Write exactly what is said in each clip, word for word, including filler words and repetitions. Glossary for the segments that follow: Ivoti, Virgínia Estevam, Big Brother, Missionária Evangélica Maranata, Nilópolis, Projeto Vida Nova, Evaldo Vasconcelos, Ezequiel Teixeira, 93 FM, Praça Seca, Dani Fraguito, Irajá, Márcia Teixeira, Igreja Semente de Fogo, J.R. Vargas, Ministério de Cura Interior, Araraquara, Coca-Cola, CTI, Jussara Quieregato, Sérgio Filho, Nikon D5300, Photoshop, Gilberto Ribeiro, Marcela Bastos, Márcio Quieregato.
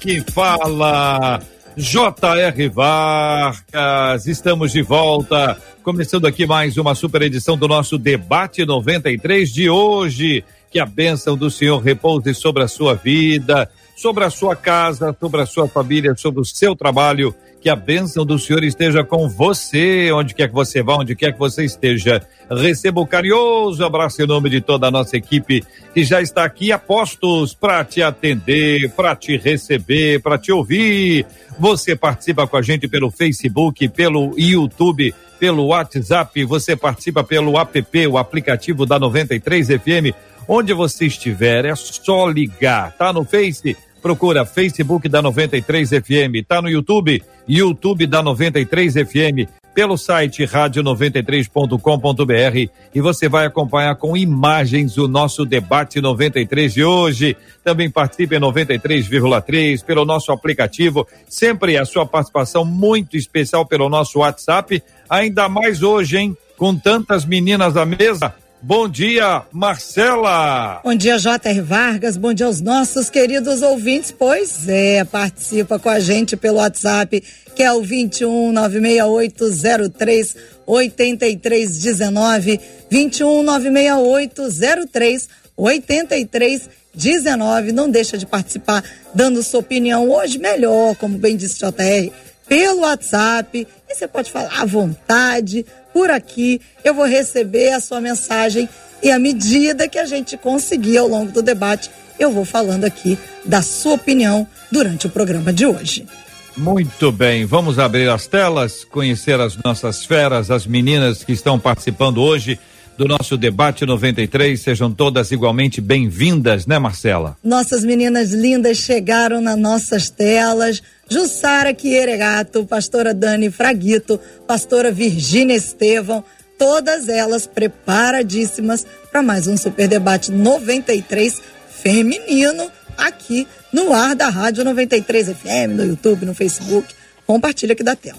Quem fala, J R. Vargas, estamos de volta, começando aqui mais uma super edição do nosso Debate noventa e três de hoje. Que a bênção do Senhor repouse sobre a sua vida, sobre a sua casa, sobre a sua família, sobre o seu trabalho. Que a bênção do Senhor esteja com você, onde quer que você vá, onde quer que você esteja. Receba o carinhoso abraço em nome de toda a nossa equipe que já está aqui a postos para te atender, para te receber, para te ouvir. Você participa com a gente pelo Facebook, pelo YouTube, pelo WhatsApp, você participa pelo app, o aplicativo da noventa e três F M. Onde você estiver, é só ligar, tá no Face? Procura Facebook da noventa e três F M, tá no YouTube, YouTube da noventa e três F M, pelo site rádio noventa e três ponto com ponto br e você vai acompanhar com imagens o nosso debate noventa e três de hoje. Também participe em noventa e três vírgula três pelo nosso aplicativo, sempre a sua participação muito especial pelo nosso WhatsApp, ainda mais hoje, hein? Com tantas meninas na mesa. Bom dia, Marcela. Bom dia, J R. Vargas, bom dia aos nossos queridos ouvintes, pois é, participa com a gente pelo WhatsApp, que é o vinte e um, nove seis oito zero três, oitenta e três dezenove, vinte e um, nove seis oito zero três, oitenta e três dezenove, não deixa de participar, dando sua opinião hoje melhor, como bem disse J R, pelo WhatsApp, e você pode falar à vontade. Por aqui eu vou receber a sua mensagem e à medida que a gente conseguir ao longo do debate, eu vou falando aqui da sua opinião durante o programa de hoje. Muito bem, vamos abrir as telas, conhecer as nossas feras, as meninas que estão participando hoje do nosso debate noventa e três, sejam todas igualmente bem-vindas, né, Marcela? Nossas meninas lindas chegaram nas nossas telas. Jussara Quieregato, pastora Dani Fraguito, pastora Virgínia Estevam, todas elas preparadíssimas para mais um Super Debate noventa e três feminino aqui no ar da Rádio noventa e três F M, no YouTube, no Facebook. Compartilha aqui da tela.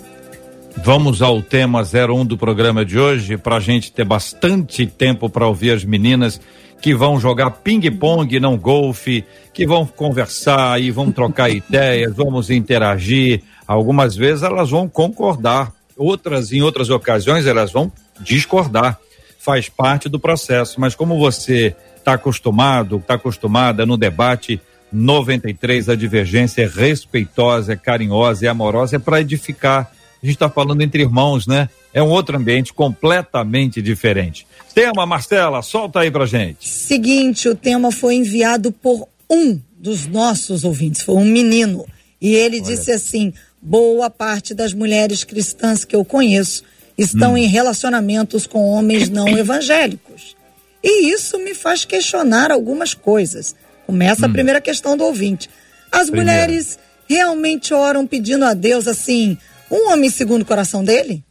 Vamos ao tema zero um do programa de hoje, para a gente ter bastante tempo para ouvir as meninas que vão jogar ping-pong, não golfe, que vão conversar e vão trocar ideias, vamos interagir. Algumas vezes elas vão concordar, outras, em outras ocasiões, elas vão discordar. Faz parte do processo, mas como você está acostumado, está acostumada no debate noventa e três, a divergência é respeitosa, é carinhosa, é amorosa, é para edificar. A gente está falando entre irmãos, né? É um outro ambiente completamente diferente. Tema, Marcela, solta aí pra gente. Seguinte, o tema foi enviado por um dos nossos ouvintes, foi um menino. E ele Olha. disse assim: boa parte das mulheres cristãs que eu conheço estão hum. em relacionamentos com homens não evangélicos. E isso me faz questionar algumas coisas. Começa hum. a primeira questão do ouvinte. As primeiro. mulheres realmente oram pedindo a Deus assim... Um homem segundo o coração dele?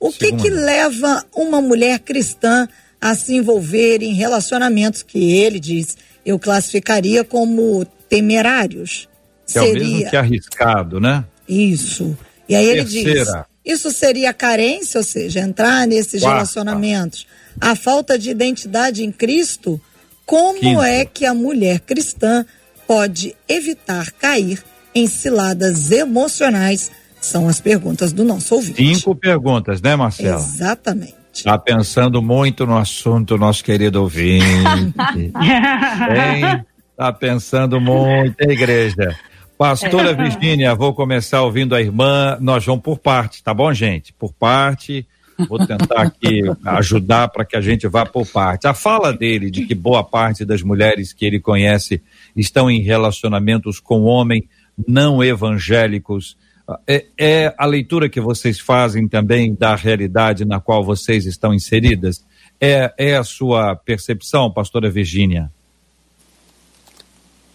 O que que leva uma mulher cristã a se envolver em relacionamentos que ele diz, eu classificaria como temerários? Que é o mesmo que arriscado, né? Isso. E aí ele diz, isso seria carência, ou seja, entrar nesses Quarta. relacionamentos. A falta de identidade em Cristo, como Quinta. é que a mulher cristã pode evitar cair em ciladas emocionais? São as perguntas do nosso ouvinte. Cinco perguntas, né, Marcela? Exatamente. Está pensando muito no assunto, nosso querido ouvinte. Está pensando muito, a igreja. Pastora Virgínia, vou começar ouvindo a irmã. Nós vamos por parte, tá bom, gente? Por parte. Vou tentar aqui ajudar para que a gente vá por parte. A fala dele de que boa parte das mulheres que ele conhece estão em relacionamentos com homens não evangélicos. É, é a leitura que vocês fazem também da realidade na qual vocês estão inseridas? É, é a sua percepção, pastora Virgínia?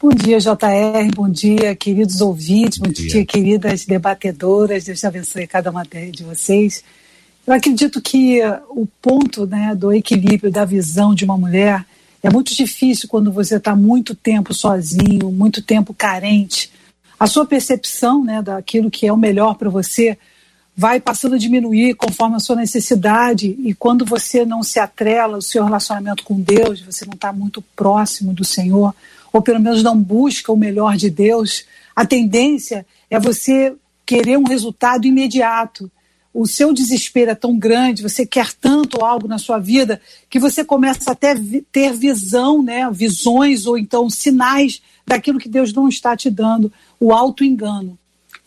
Bom dia, J R, bom dia, queridos ouvintes, bom dia, bom dia queridas debatedoras, Deus te abençoe cada uma de vocês. Eu acredito que o ponto, né, do equilíbrio da visão de uma mulher é muito difícil quando você está muito tempo sozinho, muito tempo carente. A sua percepção, né, daquilo que é o melhor para você vai passando a diminuir conforme a sua necessidade, e quando você não se atrela ao seu relacionamento com Deus, você não está muito próximo do Senhor, ou pelo menos não busca o melhor de Deus, a tendência é você querer um resultado imediato. O seu desespero é tão grande, você quer tanto algo na sua vida, que você começa até a ter visão, né, visões ou então sinais daquilo que Deus não está te dando, o auto-engano.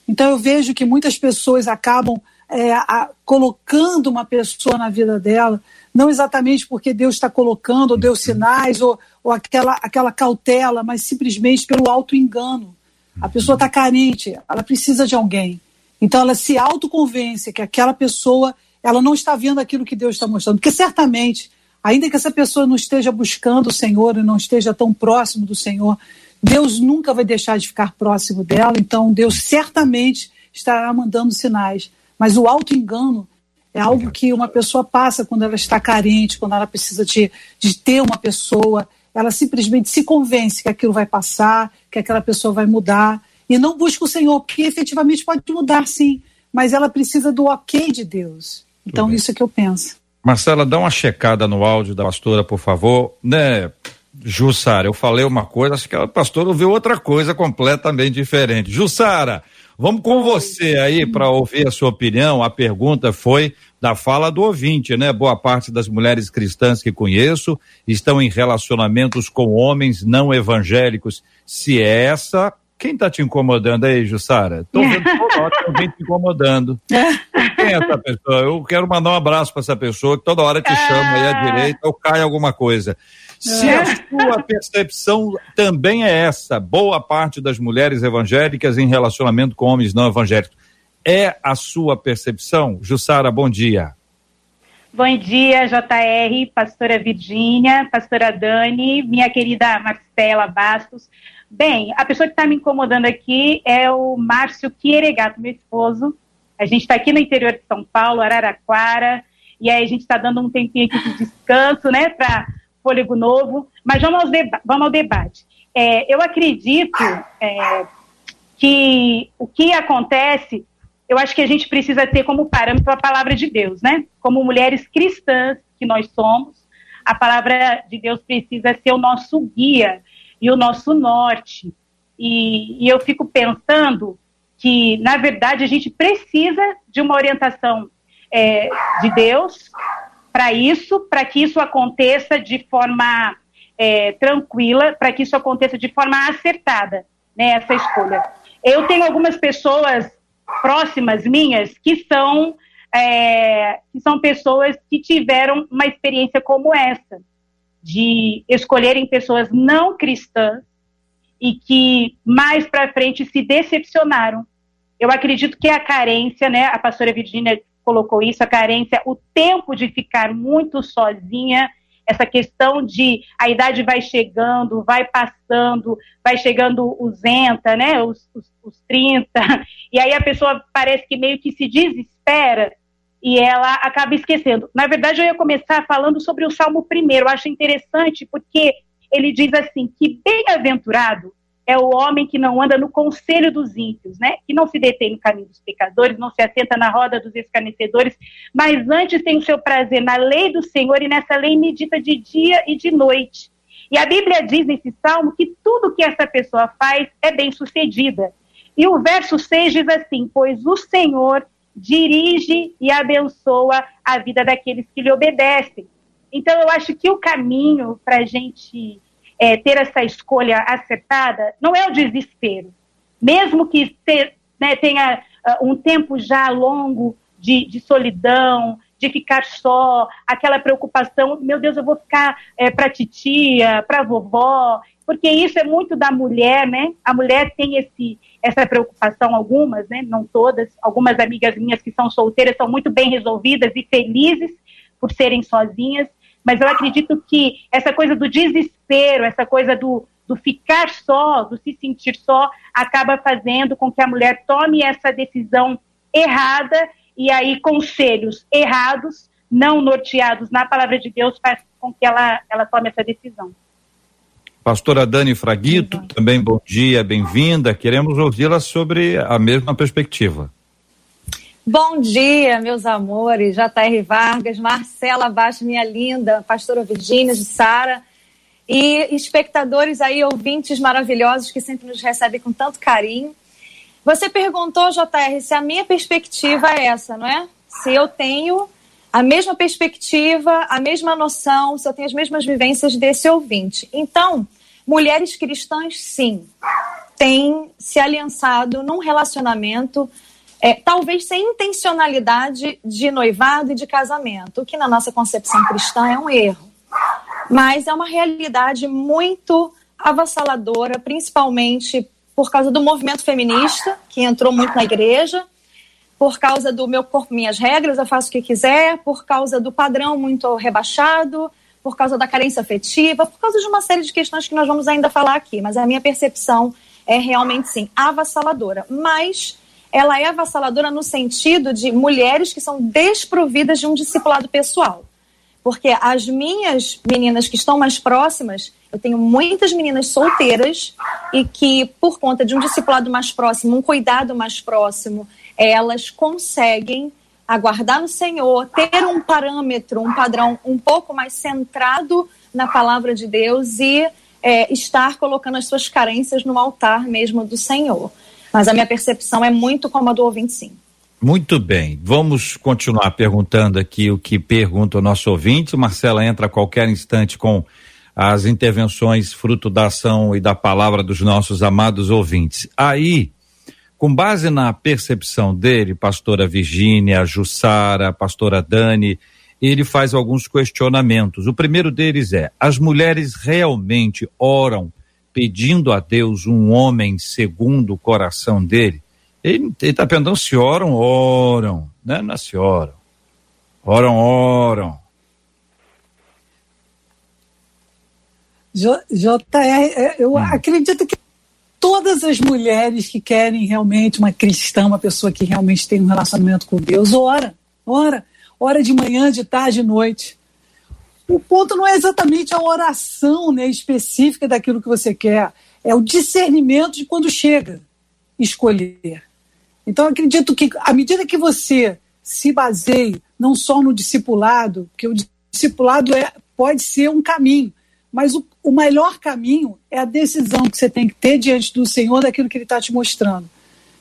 Então eu vejo que muitas pessoas acabam é, a, colocando uma pessoa na vida dela, não exatamente porque Deus está colocando, ou deu sinais, ou, ou aquela, aquela cautela, mas simplesmente pelo auto-engano. A pessoa está carente, ela precisa de alguém. Então ela se autoconvence que aquela pessoa, ela não está vendo aquilo que Deus está mostrando. Porque certamente, ainda que essa pessoa não esteja buscando o Senhor, e não esteja tão próximo do Senhor, Deus nunca vai deixar de ficar próximo dela, então Deus certamente estará mandando sinais. Mas o auto-engano é algo que uma pessoa passa quando ela está carente, quando ela precisa de, de ter uma pessoa, ela simplesmente se convence que aquilo vai passar, que aquela pessoa vai mudar, e não busca o Senhor, porque efetivamente pode mudar sim, mas ela precisa do ok de Deus. Então isso é que eu penso. Marcela, dá uma checada no áudio da pastora, por favor, né? Jussara, eu falei uma coisa, acho que a pastora ouviu outra coisa completamente diferente. Jussara, vamos com você aí para ouvir a sua opinião. A pergunta foi da fala do ouvinte, né? Boa parte das mulheres cristãs que conheço estão em relacionamentos com homens não evangélicos. Se é essa, quem está te incomodando aí, Jussara? Estou vendo que alguém te incomodando. Quem é essa pessoa? Eu quero mandar um abraço para essa pessoa que toda hora te chama aí à direita ou cai alguma coisa. Se a sua percepção também é essa, boa parte das mulheres evangélicas em relacionamento com homens não evangélicos, é a sua percepção? Jussara, bom dia. Bom dia, J R, pastora Virgínia, pastora Dani, minha querida Marcela Bastos. Bem, a pessoa que está me incomodando aqui é o Márcio Quieregato, meu esposo. A gente está aqui no interior de São Paulo, Araraquara, e aí a gente está dando um tempinho aqui de descanso, né, para fôlego novo, mas vamos ao, deba- vamos ao debate. É, eu acredito é, que o que acontece, eu acho que a gente precisa ter como parâmetro a palavra de Deus, né? Como mulheres cristãs que nós somos, a palavra de Deus precisa ser o nosso guia e o nosso norte. E, e eu fico pensando que, na verdade, a gente precisa de uma orientação é, de Deus, para isso, para que isso aconteça de forma é, tranquila, para que isso aconteça de forma acertada, né, essa escolha. Eu tenho algumas pessoas próximas minhas que são, é, que são pessoas que tiveram uma experiência como essa, de escolherem pessoas não cristãs e que mais para frente se decepcionaram. Eu acredito que a carência, né, a pastora Virgínia colocou isso, a carência, o tempo de ficar muito sozinha, essa questão de a idade vai chegando, vai passando, vai chegando os enta, né, os, os, os trinta, e aí a pessoa parece que meio que se desespera e ela acaba esquecendo. Na verdade, eu ia começar falando sobre o Salmo um, eu acho interessante porque ele diz assim, que bem-aventurado é o homem que não anda no conselho dos ímpios, né? Que não se detém no caminho dos pecadores, não se assenta na roda dos escarnecedores, mas antes tem o seu prazer na lei do Senhor e nessa lei medita de dia e de noite. E a Bíblia diz nesse salmo que tudo que essa pessoa faz é bem-sucedida. E o verso seis diz assim, pois o Senhor dirige e abençoa a vida daqueles que lhe obedecem. Então eu acho que o caminho para a gente... É, ter essa escolha acertada, não é o desespero. Mesmo que ter, né, tenha uh, um tempo já longo de, de solidão, de ficar só, aquela preocupação, meu Deus, eu vou ficar é, para titia, para vovó, porque isso é muito da mulher, né? A mulher tem esse, essa preocupação, algumas, né? Não todas, algumas amigas minhas que são solteiras são muito bem resolvidas e felizes por serem sozinhas, mas eu acredito que essa coisa do desespero, essa coisa do, do ficar só, do se sentir só, acaba fazendo com que a mulher tome essa decisão errada, e aí conselhos errados, não norteados na palavra de Deus, faz com que ela, ela tome essa decisão. Pastora Dani Fraguito, sim, também bom dia, bem-vinda, queremos ouvi-la sobre a mesma perspectiva. Bom dia, meus amores, J R. Vargas, Marcela Bastos, minha linda, pastora Virgínia, Jussara, e espectadores aí, ouvintes maravilhosos que sempre nos recebem com tanto carinho. Você perguntou, J R, se a minha perspectiva é essa, não é? Se eu tenho a mesma perspectiva, a mesma noção, se eu tenho as mesmas vivências desse ouvinte. Então, mulheres cristãs, sim, têm se aliançado num relacionamento, é, talvez sem intencionalidade, de noivado e de casamento, o que na nossa concepção cristã é um erro. Mas é uma realidade muito avassaladora, principalmente por causa do movimento feminista, que entrou muito na igreja, por causa do meu corpo, minhas regras, eu faço o que quiser, por causa do padrão muito rebaixado, por causa da carência afetiva, por causa de uma série de questões que nós vamos ainda falar aqui, mas a minha percepção é realmente, sim, avassaladora. Mas ela é avassaladora no sentido de mulheres que são desprovidas de um discipulado pessoal. Porque as minhas meninas que estão mais próximas, eu tenho muitas meninas solteiras e que, por conta de um discipulado mais próximo, um cuidado mais próximo, elas conseguem aguardar no Senhor, ter um parâmetro, um padrão um pouco mais centrado na palavra de Deus e é, estar colocando as suas carências no altar mesmo do Senhor. Mas a minha percepção é muito como a do ouvinte, sim. Muito bem, vamos continuar perguntando aqui o que pergunta o nosso ouvinte. Marcela entra a qualquer instante com as intervenções fruto da ação e da palavra dos nossos amados ouvintes. Aí, com base na percepção dele, pastora Virgínia, Jussara, pastora Dani, ele faz alguns questionamentos. O primeiro deles é: as mulheres realmente oram pedindo a Deus um homem segundo o coração dele? Ele está perguntando se oram, oram, né? Não é se oram. Oram, oram. J R, eu hum. acredito que todas as mulheres que querem realmente uma cristã, uma pessoa que realmente tem um relacionamento com Deus, ora, ora, ora de manhã, de tarde, de noite. O ponto não é exatamente a oração, né, específica daquilo que você quer, é o discernimento de quando chega, escolher. Então, eu acredito que, à medida que você se baseie não só no discipulado, porque o discipulado é, pode ser um caminho, mas o, o melhor caminho é a decisão que você tem que ter diante do Senhor daquilo que Ele está te mostrando.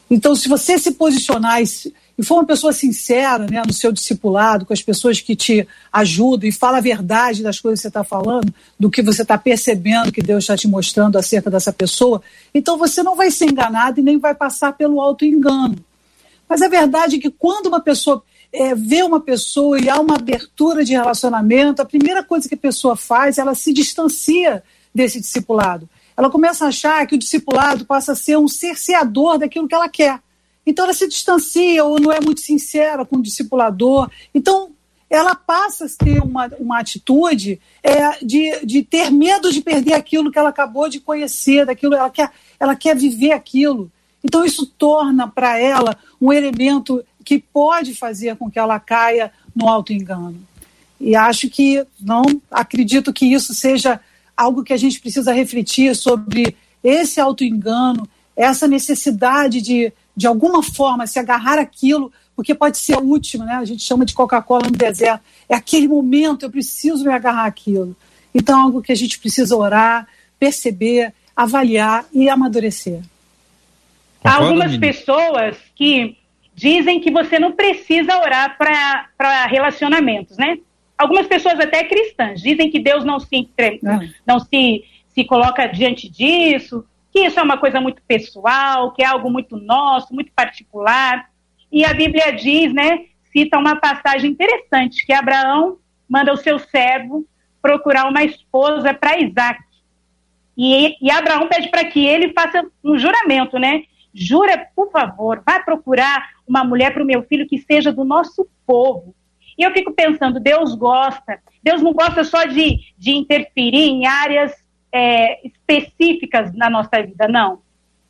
Então, se você se posicionar e, se, e for uma pessoa sincera, né, no seu discipulado, com as pessoas que te ajudam e fala a verdade das coisas que você está falando, do que você está percebendo que Deus está te mostrando acerca dessa pessoa, então você não vai ser enganado e nem vai passar pelo auto-engano. Mas a verdade é que quando uma pessoa é, vê uma pessoa e há uma abertura de relacionamento, a primeira coisa que a pessoa faz, ela se distancia desse discipulado. Ela começa a achar que o discipulado passa a ser um cerceador daquilo que ela quer. Então ela se distancia ou não é muito sincera com o discipulador. Então ela passa a ter uma, uma atitude é, de, de ter medo de perder aquilo que ela acabou de conhecer, daquilo, ela quer, ela quer viver aquilo. Então isso torna para ela um elemento que pode fazer com que ela caia no auto-engano. E acho que, não acredito que isso seja algo que a gente precisa refletir sobre esse auto-engano, essa necessidade de, de alguma forma, se agarrar aquilo, porque pode ser a última, né? A gente chama de Coca-Cola no deserto. É aquele momento, eu preciso me agarrar àquilo. Então, é algo que a gente precisa orar, perceber, avaliar e amadurecer. Há algumas pessoas que dizem que você não precisa orar para relacionamentos, né? Algumas pessoas até cristãs dizem que Deus não se, entre... não. Não se, se coloca diante disso, que isso é uma coisa muito pessoal, que é algo muito nosso, muito particular. E a Bíblia diz, né, cita uma passagem interessante, que Abraão manda o seu servo procurar uma esposa para Isaac. E, e Abraão pede para que ele faça um juramento, né? Jura, por favor, vai procurar uma mulher para o meu filho que seja do nosso povo. E eu fico pensando, Deus gosta, Deus não gosta só de, de interferir em áreas é, específicas na nossa vida, não.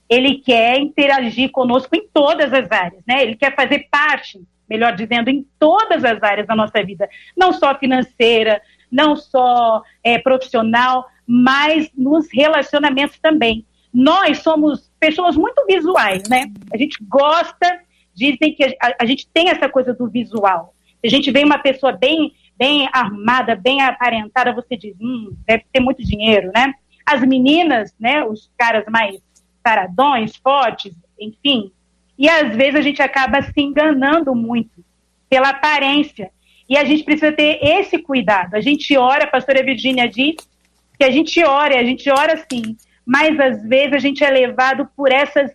Ele quer interagir conosco em todas as áreas, né? Ele quer fazer parte, melhor dizendo, em todas as áreas da nossa vida, não só financeira, não só é, profissional, mas nos relacionamentos também. Nós somos pessoas muito visuais, né? A gente gosta, dizem que a, a gente tem essa coisa do visual. Se a gente vê uma pessoa bem, bem armada, bem aparentada, você diz, hum, deve ter muito dinheiro, né? As meninas, né, os caras mais taradões, fortes, enfim. E às vezes a gente acaba se enganando muito pela aparência. E a gente precisa ter esse cuidado. A gente ora, a pastora Virgínia diz que a gente ora, a gente ora sim, mas às vezes a gente é levado por essas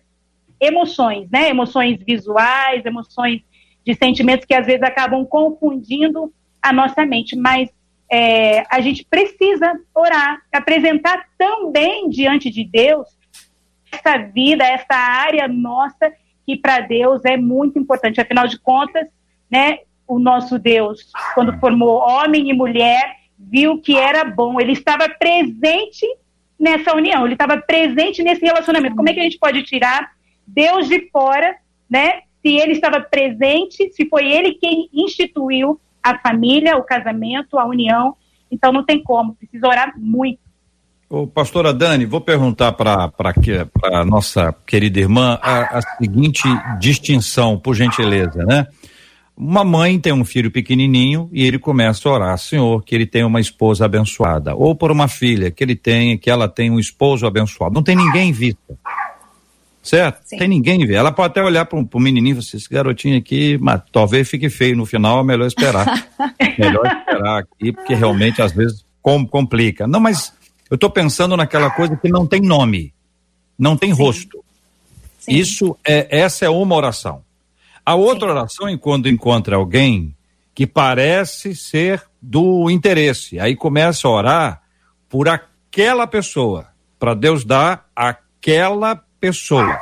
emoções, né? Emoções visuais, emoções de sentimentos que às vezes acabam confundindo a nossa mente. Mas é, a gente precisa orar, apresentar também diante de Deus essa vida, essa área nossa que para Deus é muito importante. Afinal de contas, né? O nosso Deus, quando formou homem e mulher, viu que era bom. Ele estava presente nessa união, ele estava presente nesse relacionamento. Como é que a gente pode tirar Deus de fora, né? Se ele estava presente, se foi ele quem instituiu a família, o casamento, a união, então não tem como, precisa orar muito. Ô, pastora Dani, vou perguntar para a nossa querida irmã a, a seguinte distinção, por gentileza, né? Uma mãe tem um filho pequenininho e ele começa a orar, Senhor, que ele tenha uma esposa abençoada. Ou por uma filha, que ele tenha, que ela tenha um esposo abençoado. Não tem ninguém em vista, certo? Sim. Tem ninguém em vista. Ela pode até olhar para o menininho e falar, esse garotinho aqui, mas talvez fique feio no final, é melhor esperar. melhor esperar aqui, porque realmente às vezes com, complica. Não, mas eu estou pensando naquela coisa que não tem nome, não tem Sim. rosto. Sim. Isso é, essa é uma oração. A outra oração é quando encontra alguém que parece ser do interesse. Aí começa a orar por aquela pessoa, para Deus dar aquela pessoa.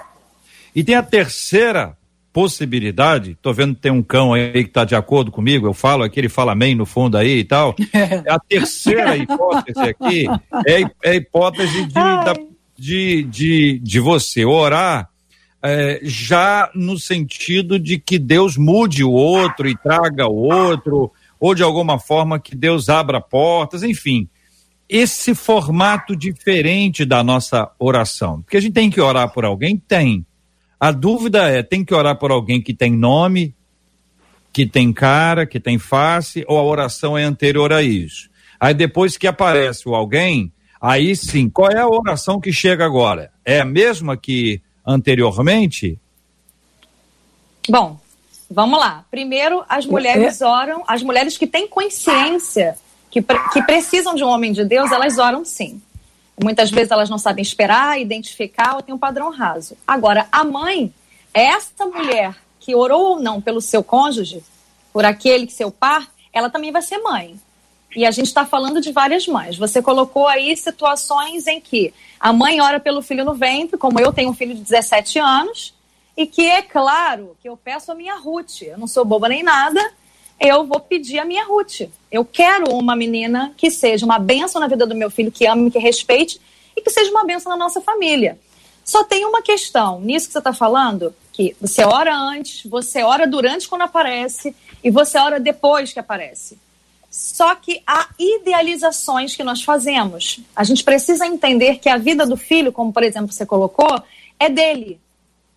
E tem a terceira possibilidade, tô vendo que tem um cão aí que está de acordo comigo, eu falo aqui, ele fala amém no fundo aí e tal. A terceira hipótese aqui é, é a hipótese de, da, de, de, de você orar É, já no sentido de que Deus mude o outro e traga o outro, ou de alguma forma que Deus abra portas, enfim, esse formato diferente da nossa oração, porque a gente tem que orar por alguém? Tem. A dúvida é, tem que orar por alguém que tem nome, que tem cara, que tem face, ou a oração é anterior a isso? Aí depois que aparece o alguém, aí sim, qual é a oração que chega agora? É a mesma que anteriormente? Bom, vamos lá. Primeiro, as mulheres oram, as mulheres que têm consciência, que, que precisam de um homem de Deus, elas oram sim. Muitas vezes elas não sabem esperar, identificar, ou tem um padrão raso. Agora, a mãe, essa mulher que orou ou não pelo seu cônjuge, por aquele que seu par, ela também vai ser mãe. E a gente está falando de várias mães. Você colocou aí situações em que a mãe ora pelo filho no ventre, como eu tenho um filho de dezessete anos, e que é claro que eu peço a minha Ruth. Eu não sou boba nem nada, eu vou pedir a minha Ruth. Eu quero uma menina que seja uma bênção na vida do meu filho, que ame, que respeite, e que seja uma bênção na nossa família. Só tem uma questão, nisso que você está falando, que você ora antes, você ora durante quando aparece, e você ora depois que aparece. Só que há idealizações que nós fazemos. A gente precisa entender que a vida do filho, como por exemplo você colocou, é dele.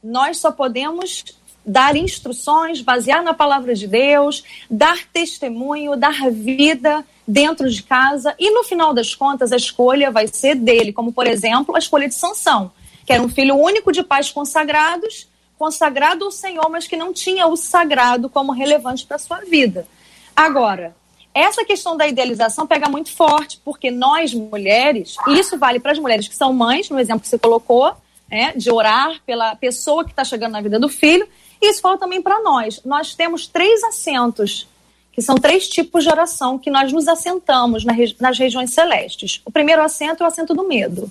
Nós só podemos dar instruções, basear na palavra de Deus, dar testemunho, dar vida dentro de casa. E no final das contas a escolha vai ser dele. Como por exemplo a escolha de Sansão, que era um filho único de pais consagrados, consagrado ao Senhor, mas que não tinha o sagrado como relevante para a sua vida. Agora, essa questão da idealização pega muito forte, porque nós mulheres, e isso vale para as mulheres que são mães, no exemplo que você colocou, né, de orar pela pessoa que está chegando na vida do filho, e isso fala também para nós. Nós temos três assentos, que são três tipos de oração, que nós nos assentamos na regi- nas regiões celestes. O primeiro assento é o assento do medo.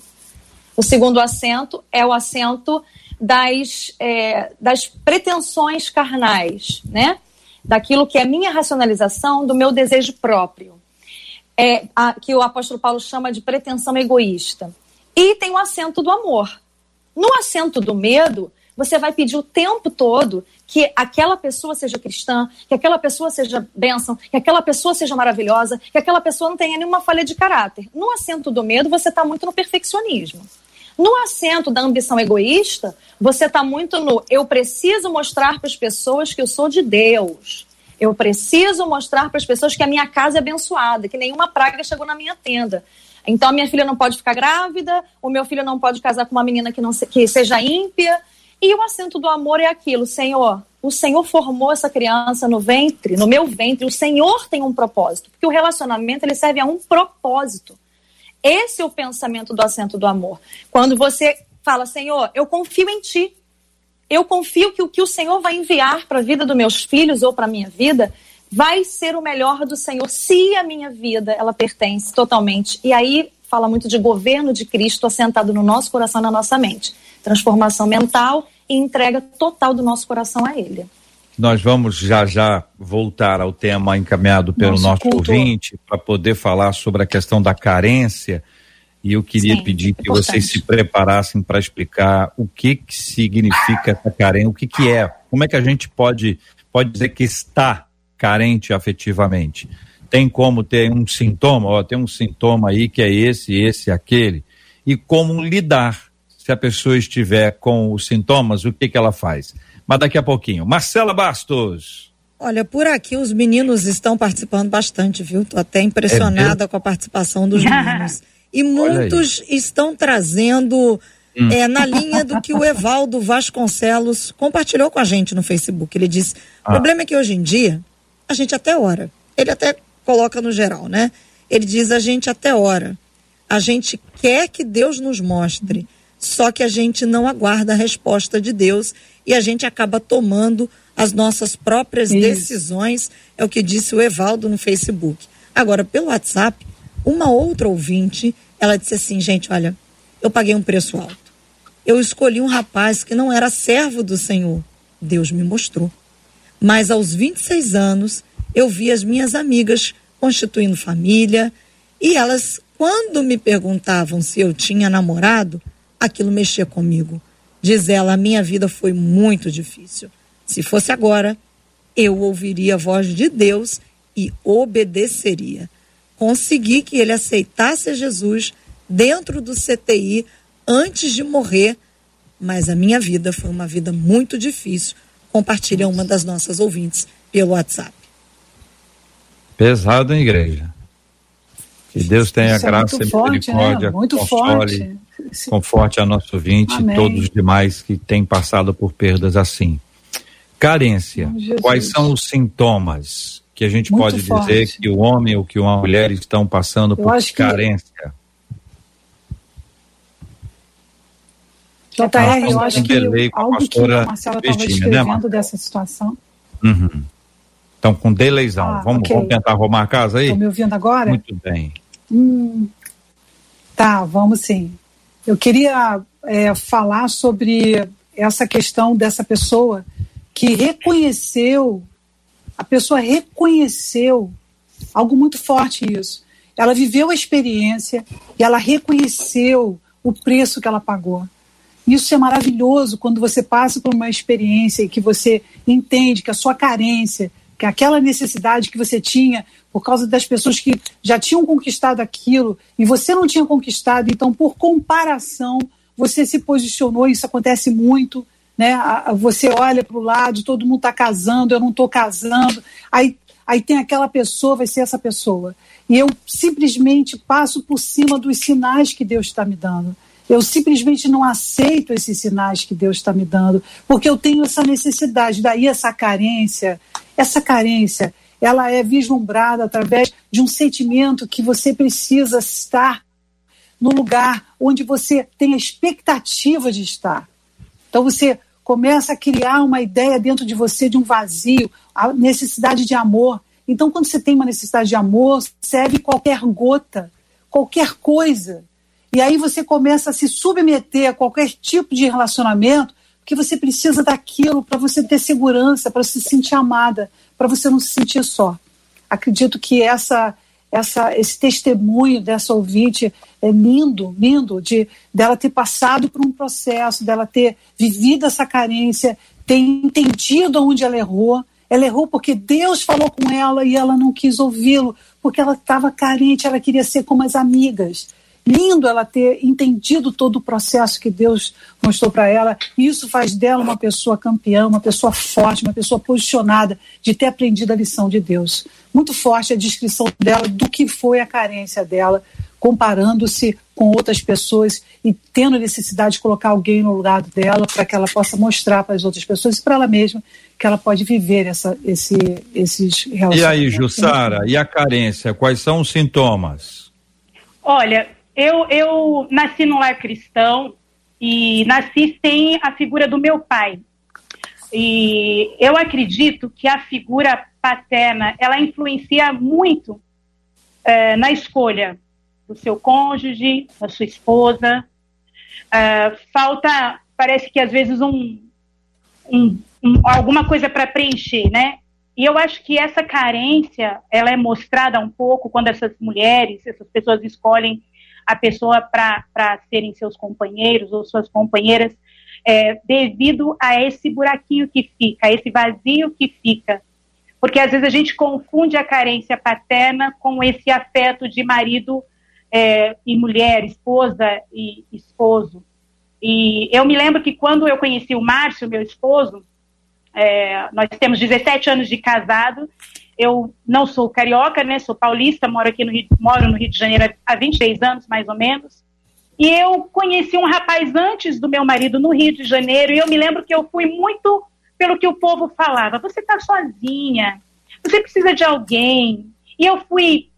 O segundo assento é o assento das, é, das pretensões carnais, né? Daquilo que é minha racionalização, do meu desejo próprio. é, a, que o apóstolo Paulo chama de pretensão egoísta. E tem o acento do amor. No acento do medo, você vai pedir o tempo todo que aquela pessoa seja cristã, que aquela pessoa seja bênção, que aquela pessoa seja maravilhosa, que aquela pessoa não tenha nenhuma falha de caráter. No acento do medo, você está muito no perfeccionismo. No acento da ambição egoísta, você está muito no eu preciso mostrar para as pessoas que eu sou de Deus. Eu preciso mostrar para as pessoas que a minha casa é abençoada, que nenhuma praga chegou na minha tenda. Então, a minha filha não pode ficar grávida, o meu filho não pode casar com uma menina que, não se, que seja ímpia. E o acento do amor é aquilo, Senhor, o Senhor formou essa criança no ventre, no meu ventre, o Senhor tem um propósito, porque o relacionamento ele serve a um propósito. Esse é o pensamento do acento do amor. Quando você fala, Senhor, eu confio em Ti, eu confio que o que o Senhor vai enviar para a vida dos meus filhos ou para a minha vida vai ser o melhor do Senhor, se a minha vida, ela pertence totalmente. E aí, fala muito de governo de Cristo assentado no nosso coração e na nossa mente. Transformação mental e entrega total do nosso coração a Ele. Nós vamos já já voltar ao tema encaminhado pelo nosso, nosso ouvinte, para poder falar sobre a questão da carência. E eu queria Sim, pedir que importante. vocês se preparassem para explicar o que, que significa essa carência, o que, que é, como é que a gente pode, pode dizer que está carente afetivamente. Tem como ter um sintoma, ó, tem um sintoma aí que é esse, esse, aquele, e como lidar se a pessoa estiver com os sintomas, o que que ela faz. Mas daqui a pouquinho. Marcela Bastos. Olha, por aqui os meninos estão participando bastante, viu? Tô até impressionada é com a participação dos meninos. E muitos estão trazendo hum. é, na linha do que o Evaldo Vasconcelos compartilhou com a gente no Facebook. Ele disse, ah. o problema é que hoje em dia a gente até ora, ele até coloca no geral, né? Ele diz, a gente até ora, a gente quer que Deus nos mostre, só que a gente não aguarda a resposta de Deus e a gente acaba tomando as nossas próprias Isso. decisões, é o que disse o Evaldo no Facebook. Agora, pelo WhatsApp, uma outra ouvinte, ela disse assim, gente, olha, eu paguei um preço alto, eu escolhi um rapaz que não era servo do Senhor, Deus me mostrou. Mas aos vinte e seis anos, eu vi as minhas amigas constituindo família e elas, quando me perguntavam se eu tinha namorado, aquilo mexia comigo. Diz ela, a minha vida foi muito difícil. Se fosse agora, eu ouviria a voz de Deus e obedeceria. Consegui que ele aceitasse Jesus dentro do C T I antes de morrer, mas a minha vida foi uma vida muito difícil. Compartilha uma das nossas ouvintes pelo WhatsApp. Pesado, hein, igreja? Que Deus tenha Isso graça é muito e misericórdia, né? Muito console, forte. Conforte a nosso ouvinte Amém. E todos os demais que têm passado por perdas assim. Carência, oh, quais são os sintomas que a gente muito pode forte. dizer que o homem ou que uma mulher estão passando Eu por carência? Que... J R, eu acho que algo que a Marcela estava escrevendo dessa situação. Uhum. Então, com deleizão. Ah, vamos, okay. vamos tentar arrumar a casa aí? Estão me ouvindo agora? Muito bem. Hum. Tá, vamos sim. Eu queria é, falar sobre essa questão dessa pessoa que reconheceu, a pessoa reconheceu algo muito forte isso. Ela viveu a experiência e ela reconheceu o preço que ela pagou. Isso é maravilhoso quando você passa por uma experiência e que você entende que a sua carência, que aquela necessidade que você tinha por causa das pessoas que já tinham conquistado aquilo e você não tinha conquistado, então por comparação você se posicionou, isso acontece muito, né? Você olha para o lado, todo mundo está casando, eu não estou casando, aí, aí tem aquela pessoa, vai ser essa pessoa. E eu simplesmente passo por cima dos sinais que Deus está me dando. Eu simplesmente não aceito esses sinais que Deus está me dando, porque eu tenho essa necessidade. Daí essa carência, essa carência, ela é vislumbrada através de um sentimento que você precisa estar no lugar onde você tem a expectativa de estar. Então você começa a criar uma ideia dentro de você de um vazio, a necessidade de amor. Então quando você tem uma necessidade de amor, serve qualquer gota, qualquer coisa. E aí você começa a se submeter a qualquer tipo de relacionamento, porque você precisa daquilo para você ter segurança, para se sentir amada, para você não se sentir só. Acredito que essa, essa, esse testemunho dessa ouvinte é lindo, lindo, de, dela ter passado por um processo, dela ter vivido essa carência, ter entendido onde ela errou. Ela errou porque Deus falou com ela e ela não quis ouvi-lo, porque ela estava carente, ela queria ser como as amigas. Lindo ela ter entendido todo o processo que Deus mostrou para ela. E isso faz dela uma pessoa campeã, uma pessoa forte, uma pessoa posicionada de ter aprendido a lição de Deus. Muito forte a descrição dela do que foi a carência dela, comparando-se com outras pessoas e tendo necessidade de colocar alguém no lugar dela para que ela possa mostrar para as outras pessoas e para ela mesma que ela pode viver essa, esse, esses relacionamentos. E aí, Jussara, e a carência? Quais são os sintomas? Olha, Eu, eu nasci num lar cristão e nasci sem a figura do meu pai. E eu acredito que a figura paterna, ela influencia muito é, na escolha do seu cônjuge, da sua esposa. É, falta, parece que às vezes, um, um, um, alguma coisa para preencher, né? E eu acho que essa carência, ela é mostrada um pouco quando essas mulheres, essas pessoas escolhem a pessoa para serem seus companheiros ou suas companheiras, é, devido a esse buraquinho que fica, a esse vazio que fica. Porque às vezes a gente confunde a carência paterna com esse afeto de marido é, e mulher, esposa e esposo. E eu me lembro que quando eu conheci o Márcio, meu esposo, é, nós temos dezessete anos de casado. Eu não sou carioca, né? Sou paulista, moro aqui no Rio, moro no Rio de Janeiro há vinte e seis anos, mais ou menos. E eu conheci um rapaz antes do meu marido no Rio de Janeiro, e eu me lembro que eu fui muito pelo que o povo falava. Você está sozinha, você precisa de alguém. E eu fui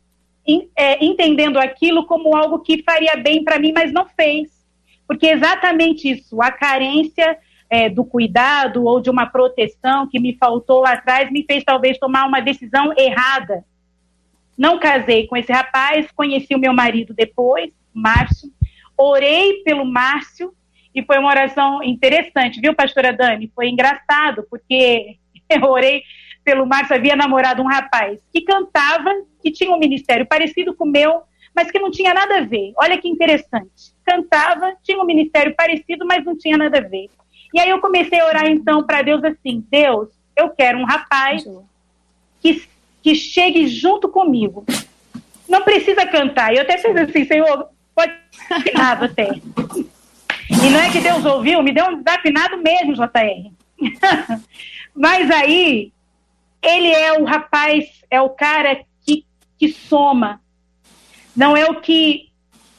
é, entendendo aquilo como algo que faria bem para mim, mas não fez. Porque é exatamente isso, a carência É, do cuidado ou de uma proteção que me faltou lá atrás, me fez talvez tomar uma decisão errada. Não casei com esse rapaz, conheci o meu marido depois, Márcio, orei pelo Márcio, e foi uma oração interessante, viu, pastora Dani? Foi engraçado, porque eu orei pelo Márcio, havia namorado um rapaz que cantava, que tinha um ministério parecido com o meu, mas que não tinha nada a ver. Olha que interessante, cantava, tinha um ministério parecido, mas não tinha nada a ver. E aí eu comecei a orar, então, para Deus assim: Deus, eu quero um rapaz que, que chegue junto comigo. Não precisa cantar. Eu até fiz assim, Senhor, pode desafinado até. E não é que Deus ouviu, me deu um desafinado mesmo, J R Mas aí, ele é o rapaz, é o cara que, que soma. Não é o que...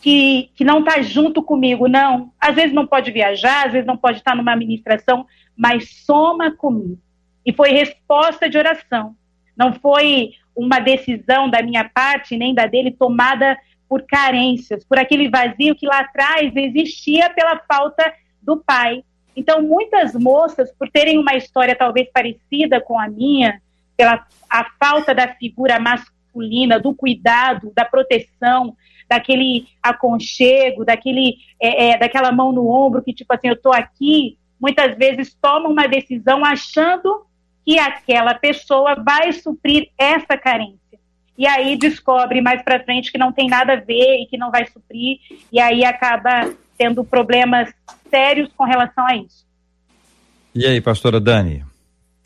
Que, que não está junto comigo, não. Às vezes não pode viajar, às vezes não pode estar numa administração, mas soma comigo. E foi resposta de oração. Não foi uma decisão da minha parte, nem da dele, tomada por carências, por aquele vazio que lá atrás existia pela falta do pai. Então, muitas moças, por terem uma história talvez parecida com a minha, pela a falta da figura masculina, do cuidado, da proteção, daquele aconchego, daquele, é, é, daquela mão no ombro que tipo assim, eu tô aqui, muitas vezes tomam uma decisão achando que aquela pessoa vai suprir essa carência. E aí descobre mais pra frente que não tem nada a ver e que não vai suprir, e aí acaba tendo problemas sérios com relação a isso. E aí, pastora Dani?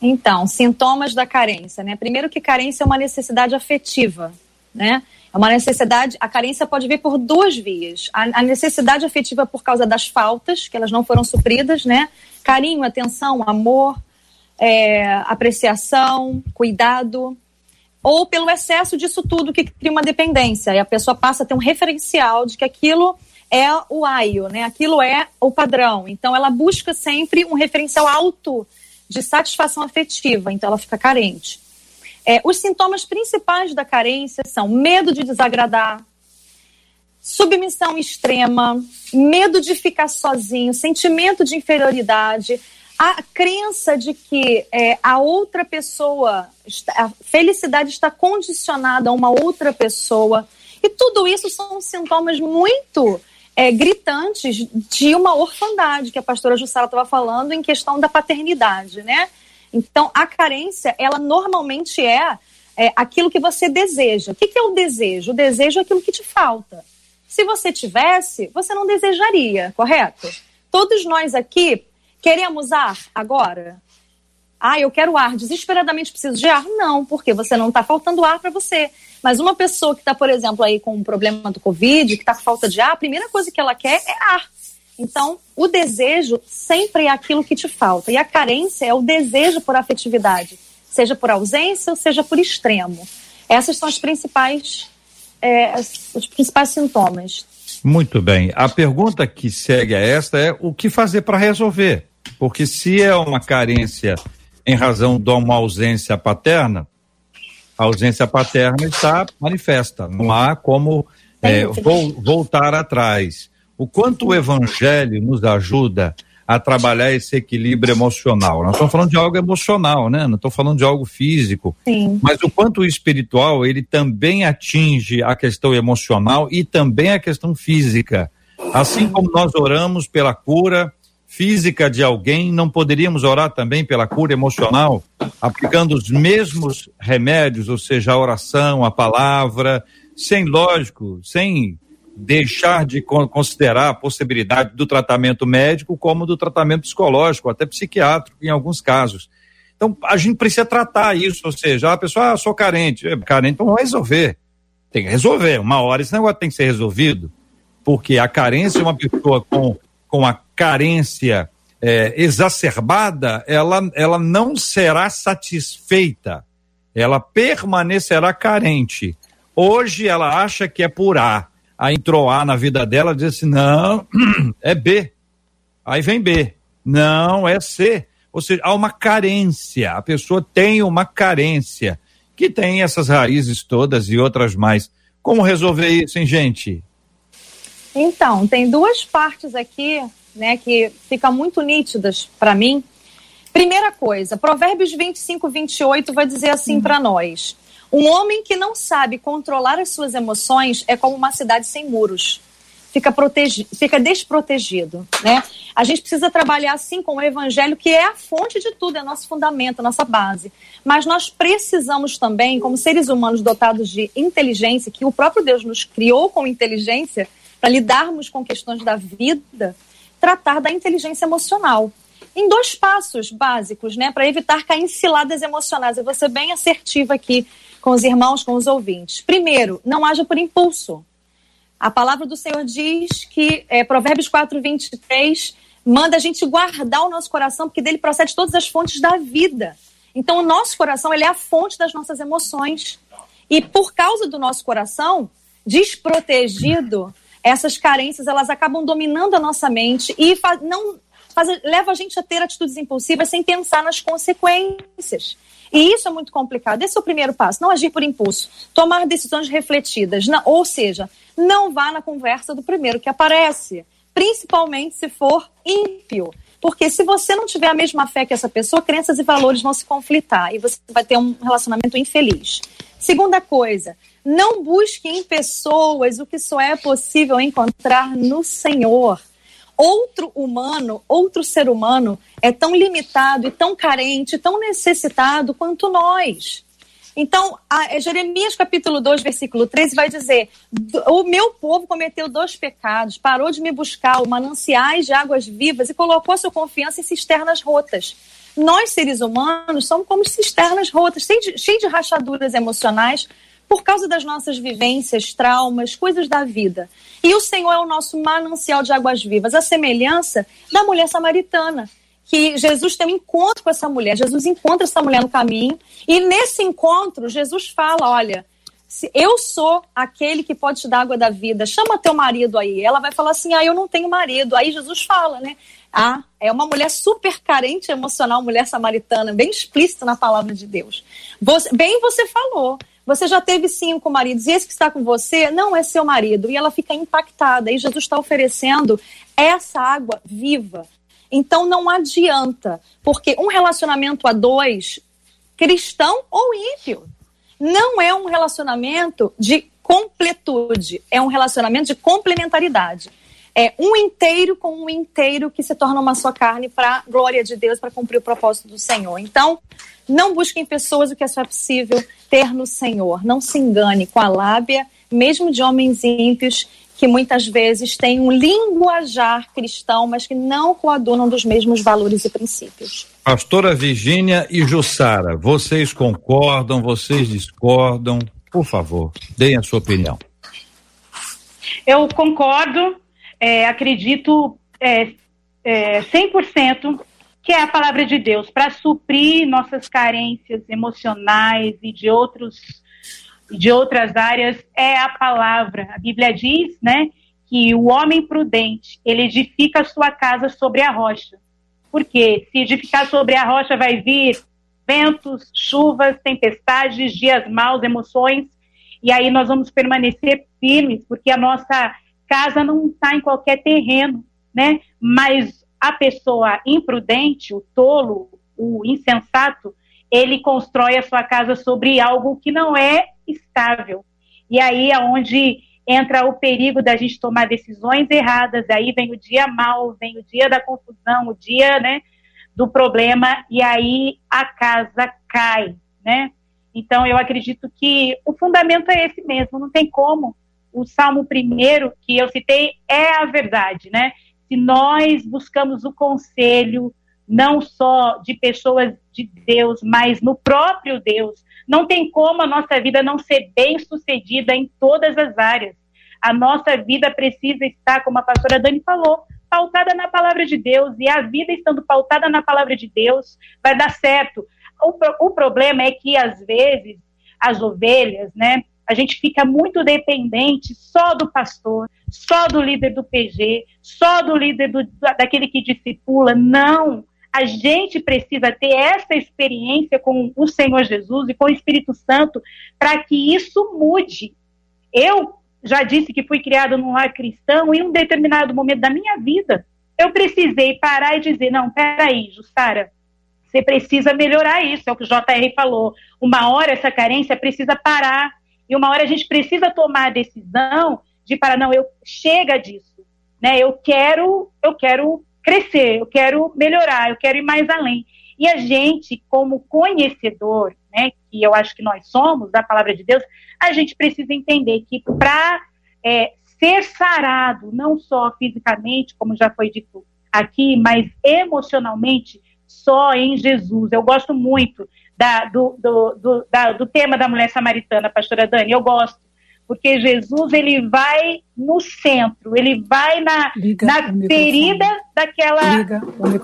Então, sintomas da carência, né? Primeiro que carência é uma necessidade afetiva, né? É uma necessidade, a carência pode vir por duas vias. A, a necessidade afetiva por causa das faltas, que elas não foram supridas, né? Carinho, atenção, amor, é, apreciação, cuidado. Ou pelo excesso disso tudo que cria uma dependência. E a pessoa passa a ter um referencial de que aquilo é o aio, né? Aquilo é o padrão. Então ela busca sempre um referencial alto de satisfação afetiva. Então ela fica carente. É, os sintomas principais da carência são medo de desagradar, submissão extrema, medo de ficar sozinho, sentimento de inferioridade, a crença de que é, a outra pessoa, a felicidade está condicionada a uma outra pessoa. E tudo isso são sintomas muito é, gritantes de uma orfandade, que a pastora Jussara estava falando em questão da paternidade, né? Então, a carência, ela normalmente é, é, aquilo que você deseja. O que, que é o desejo? O desejo é aquilo que te falta. Se você tivesse, você não desejaria, correto? Todos nós aqui queremos ar agora? Ah, eu quero ar, desesperadamente preciso de ar? Não, porque você não está faltando ar para você. Mas uma pessoa que está, por exemplo, aí com um problema do Covid, que está com falta de ar, a primeira coisa que ela quer é ar. Então, o desejo sempre é aquilo que te falta. E a carência é o desejo por afetividade, seja por ausência ou seja por extremo. Essas são as principais, é, os principais sintomas. Muito bem. A pergunta que segue a esta é o que fazer para resolver? Porque se é uma carência em razão de uma ausência paterna, a ausência paterna está manifesta. Não há como é, vo- voltar atrás. O quanto o evangelho nos ajuda a trabalhar esse equilíbrio emocional. Nós estamos falando de algo emocional, né? Não estou falando de algo físico. Sim. Mas o quanto o espiritual, ele também atinge a questão emocional e também a questão física. Assim como nós oramos pela cura física de alguém, não poderíamos orar também pela cura emocional, aplicando os mesmos remédios, ou seja, a oração, a palavra, sem lógico, sem... deixar de considerar a possibilidade do tratamento médico como do tratamento psicológico, até psiquiátrico em alguns casos. Então, a gente precisa tratar isso, ou seja, a pessoa, ah, sou carente, é carente, então vai resolver. Tem que resolver, uma hora esse negócio tem que ser resolvido, porque a carência, uma pessoa com, com a carência é, exacerbada, ela, ela não será satisfeita, ela permanecerá carente. Hoje ela acha que é por A, a entrou A na vida dela, diz assim, não, é B, aí vem B, não, é C, ou seja, há uma carência, a pessoa tem uma carência, que tem essas raízes todas e outras mais. Como resolver isso, hein, gente? Então, tem duas partes aqui, né, que ficam muito nítidas para mim. Primeira coisa, Provérbios vinte e cinco, vinte e oito vai dizer assim hum. para nós, um homem que não sabe controlar as suas emoções é como uma cidade sem muros. Fica, protegi- fica desprotegido, né? A gente precisa trabalhar, assim, com o evangelho, que é a fonte de tudo, é nosso fundamento, nossa base. Mas nós precisamos também, como seres humanos dotados de inteligência, que o próprio Deus nos criou com inteligência, para lidarmos com questões da vida, tratar da inteligência emocional. Em dois passos básicos, né? Para evitar cair em ciladas emocionais. Eu vou ser bem assertiva aqui com os irmãos, com os ouvintes. Primeiro, não haja por impulso. A palavra do Senhor diz que, é, Provérbios quatro, vinte e três, manda a gente guardar o nosso coração, porque dele procede todas as fontes da vida. Então, o nosso coração, ele é a fonte das nossas emoções. E por causa do nosso coração desprotegido, essas carências, elas acabam dominando a nossa mente e fa- não... Faz, leva a gente a ter atitudes impulsivas sem pensar nas consequências. E isso é muito complicado. Esse é o primeiro passo, não agir por impulso. Tomar decisões refletidas, não, ou seja, não vá na conversa do primeiro que aparece, principalmente se for ímpio. Porque se você não tiver a mesma fé que essa pessoa, crenças e valores vão se conflitar e você vai ter um relacionamento infeliz. Segunda coisa, não busque em pessoas o que só é possível encontrar no Senhor. Outro humano, outro ser humano é tão limitado e tão carente, tão necessitado quanto nós. Então, a, a Jeremias capítulo dois, versículo treze vai dizer, o meu povo cometeu dois pecados, parou de me buscar, o mananciais de águas vivas e colocou a sua confiança em cisternas rotas. Nós, seres humanos, somos como cisternas rotas, cheios de, cheio de rachaduras emocionais, por causa das nossas vivências, traumas, coisas da vida. E o Senhor é o nosso manancial de águas vivas, a semelhança da mulher samaritana, que Jesus tem um encontro com essa mulher, Jesus encontra essa mulher no caminho, e nesse encontro Jesus fala, olha, eu sou aquele que pode te dar água da vida, chama teu marido aí. Ela vai falar assim, ah, eu não tenho marido. Aí Jesus fala, né? Ah, é uma mulher super carente emocional, mulher samaritana, bem explícito na palavra de Deus. Você, bem você falou, você já teve cinco maridos e esse que está com você não é seu marido. E ela fica impactada. E Jesus está oferecendo essa água viva. Então não adianta. Porque um relacionamento a dois, cristão ou ímpio, não é um relacionamento de completude. É um relacionamento de complementaridade. é, um inteiro com um inteiro que se torna uma só carne para a glória de Deus, para cumprir o propósito do Senhor. Então, não busquem pessoas o que é só possível ter no Senhor. Não se engane com a lábia, mesmo de homens ímpios, que muitas vezes têm um linguajar cristão, mas que não coadunam dos mesmos valores e princípios. Pastora Virgínia e Jussara, vocês concordam, vocês discordam? Por favor, deem a sua opinião. Eu concordo, é, acredito é, é, cem por cento que é a palavra de Deus para suprir nossas carências emocionais e de outros... de outras áreas, é a palavra. A Bíblia diz, né, que o homem prudente, ele edifica a sua casa sobre a rocha. Porque se edificar sobre a rocha, vai vir ventos, chuvas, tempestades, dias maus, emoções, e aí nós vamos permanecer firmes, porque a nossa casa não está em qualquer terreno, né? Mas a pessoa imprudente, o tolo, o insensato, ele constrói a sua casa sobre algo que não é estável. E aí é onde entra o perigo da gente tomar decisões erradas, aí vem o dia mau, vem o dia da confusão, o dia, né, do problema, e aí a casa cai, né? Então eu acredito que o fundamento é esse mesmo, não tem como. O Salmo primeiro que eu citei é a verdade, né? Se nós buscamos o conselho não só de pessoas de Deus, mas no próprio Deus, não tem como a nossa vida não ser bem-sucedida em todas as áreas. A nossa vida precisa estar, como a pastora Dani falou, pautada na palavra de Deus, e a vida estando pautada na palavra de Deus vai dar certo. O, pro, o problema é que, às vezes, as ovelhas, né, a gente fica muito dependente só do pastor, só do líder do P G, só do líder do, daquele que discipula. Não! A gente precisa ter essa experiência com o Senhor Jesus e com o Espírito Santo para que isso mude. Eu já disse que fui criada num lar cristão, e em um determinado momento da minha vida eu precisei parar e dizer, não, peraí, Jussara, você precisa melhorar isso. É o que o J R falou, uma hora essa carência precisa parar, e uma hora a gente precisa tomar a decisão de parar, não, eu, chega disso, né? eu quero, eu quero crescer, eu quero melhorar, eu quero ir mais além. E a gente, como conhecedor, né, que eu acho que nós somos, da palavra de Deus, a gente precisa entender que para é, ser sarado, não só fisicamente, como já foi dito aqui, mas emocionalmente, só em Jesus. Eu gosto muito da, do, do, do, da, do tema da mulher samaritana, pastora Dani, eu gosto. Porque Jesus, ele vai no centro, ele vai na, Liga na ferida daquela... Liga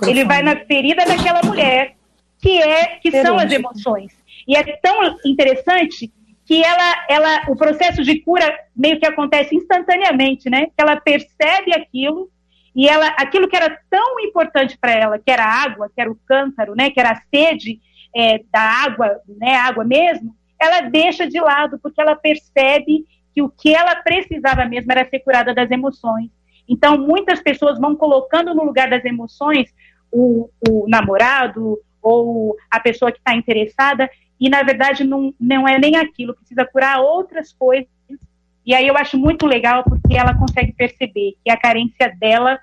ele vai na ferida daquela mulher, que, é, que são as emoções. E é tão interessante que ela, ela, o processo de cura meio que acontece instantaneamente, né? Que ela percebe aquilo, e ela, aquilo que era tão importante para ela, que era a água, que era o cântaro, né? Que era a sede é, da água, né? Água mesmo, ela deixa de lado, porque ela percebe que o que ela precisava mesmo era ser curada das emoções. Então, muitas pessoas vão colocando no lugar das emoções o, o namorado ou a pessoa que está interessada, e, na verdade, não, não é nem aquilo. Precisa curar outras coisas. E aí eu acho muito legal, porque ela consegue perceber que a carência dela,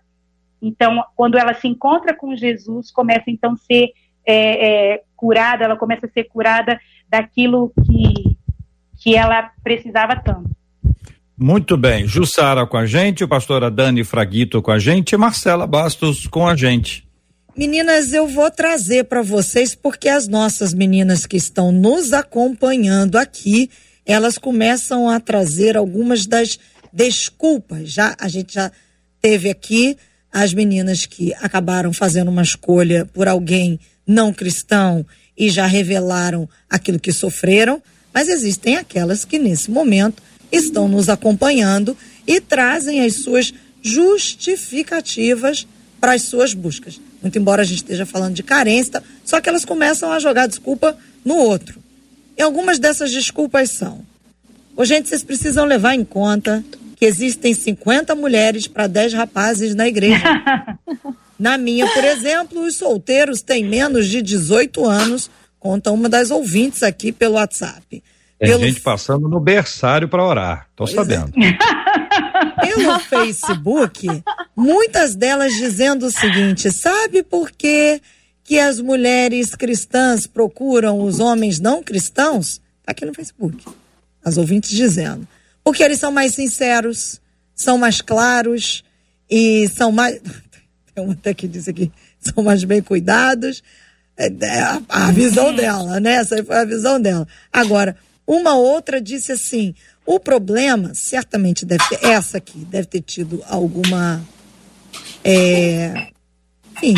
então, quando ela se encontra com Jesus, começa, então, a ser é, é, curada, ela começa a ser curada daquilo que, que ela precisava tanto. Muito bem, Jussara com a gente, a pastora Dani Fraguito com a gente e Marcela Bastos com a gente. Meninas, eu vou trazer para vocês, porque as nossas meninas que estão nos acompanhando aqui, elas começam a trazer algumas das desculpas. Já, a gente já teve aqui as meninas que acabaram fazendo uma escolha por alguém não cristão e já revelaram aquilo que sofreram, mas existem aquelas que nesse momento estão nos acompanhando e trazem as suas justificativas para as suas buscas. Muito embora a gente esteja falando de carência, só que elas começam a jogar desculpa no outro. E algumas dessas desculpas são: ô, gente, vocês precisam levar em conta que existem cinquenta mulheres para dez rapazes na igreja. Na minha, por exemplo, os solteiros têm menos de dezoito anos, conta uma das ouvintes aqui pelo WhatsApp. Tem pelo... gente passando no berçário para orar, tô pois sabendo. É. pelo Facebook, muitas delas dizendo o seguinte: sabe por que que as mulheres cristãs procuram os homens não cristãos? Tá aqui no Facebook, as ouvintes dizendo. Porque eles são mais sinceros, são mais claros e são mais... Tem uma até que disse aqui, são mais bem cuidados. É a, a visão dela, né? Essa aí foi a visão dela. Agora, uma outra disse assim: o problema certamente deve ter... Essa aqui deve ter tido alguma... É, enfim,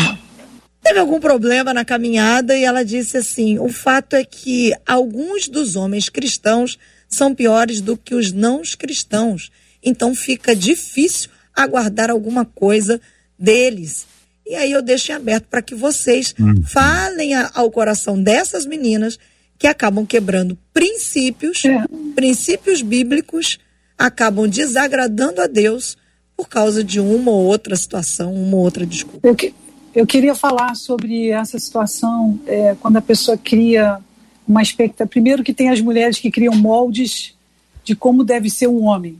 teve algum problema na caminhada, e ela disse assim: o fato é que alguns dos homens cristãos são piores do que os não cristãos. Então fica difícil aguardar alguma coisa deles. E aí eu deixo em aberto para que vocês falem a, ao coração dessas meninas que acabam quebrando princípios, é. princípios bíblicos, acabam desagradando a Deus por causa de uma ou outra situação, uma ou outra desculpa. Eu, que, eu queria falar sobre essa situação, é, quando a pessoa cria uma expectativa. Primeiro que tem as mulheres que criam moldes de como deve ser um homem.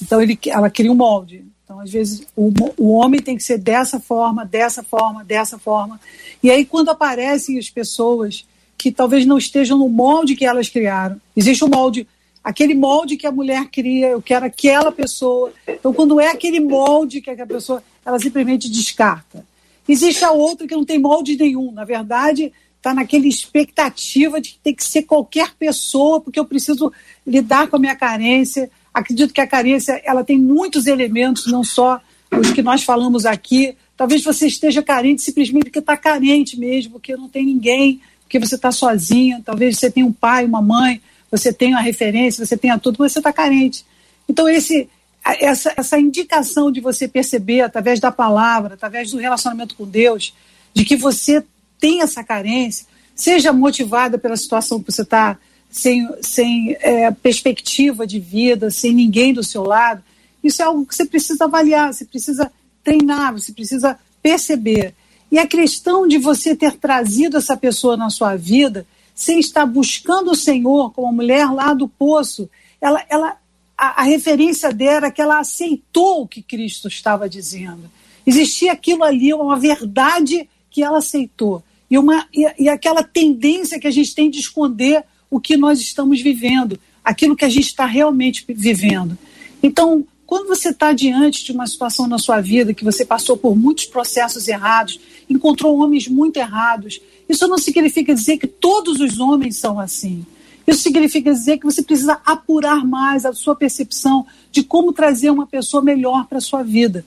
Então ele, ela cria um molde. Então, às vezes, o, o homem tem que ser dessa forma, dessa forma, dessa forma. E aí, quando aparecem as pessoas que talvez não estejam no molde que elas criaram, existe um molde, aquele molde que a mulher cria, eu quero aquela pessoa. Então, quando é aquele molde que a pessoa, ela simplesmente descarta. Existe a outra que não tem molde nenhum. Na verdade, está naquela expectativa de que tem que ser qualquer pessoa, porque eu preciso lidar com a minha carência. Acredito que a carência, ela tem muitos elementos, não só os que nós falamos aqui. Talvez você esteja carente simplesmente porque está carente mesmo, porque não tem ninguém, porque você está sozinha, talvez você tenha um pai, uma mãe, você tenha uma referência, você tenha tudo, mas você está carente. Então esse, essa, essa indicação de você perceber, através da palavra, através do relacionamento com Deus, de que você tem essa carência, seja motivada pela situação que você está sem, sem é, perspectiva de vida, sem ninguém do seu lado. Isso é algo que você precisa avaliar, você precisa treinar, você precisa perceber. E a questão de você ter trazido essa pessoa na sua vida, sem estar buscando o Senhor, como a mulher lá do poço, ela, ela, a, a referência dela era que ela aceitou o que Cristo estava dizendo. Existia aquilo ali, uma verdade que ela aceitou. E, uma, e, e aquela tendência que a gente tem de esconder o que nós estamos vivendo, aquilo que a gente está realmente vivendo. Então, quando você está diante de uma situação na sua vida, que você passou por muitos processos errados, encontrou homens muito errados, isso não significa dizer que todos os homens são assim. Isso significa dizer que você precisa apurar mais a sua percepção de como trazer uma pessoa melhor para a sua vida.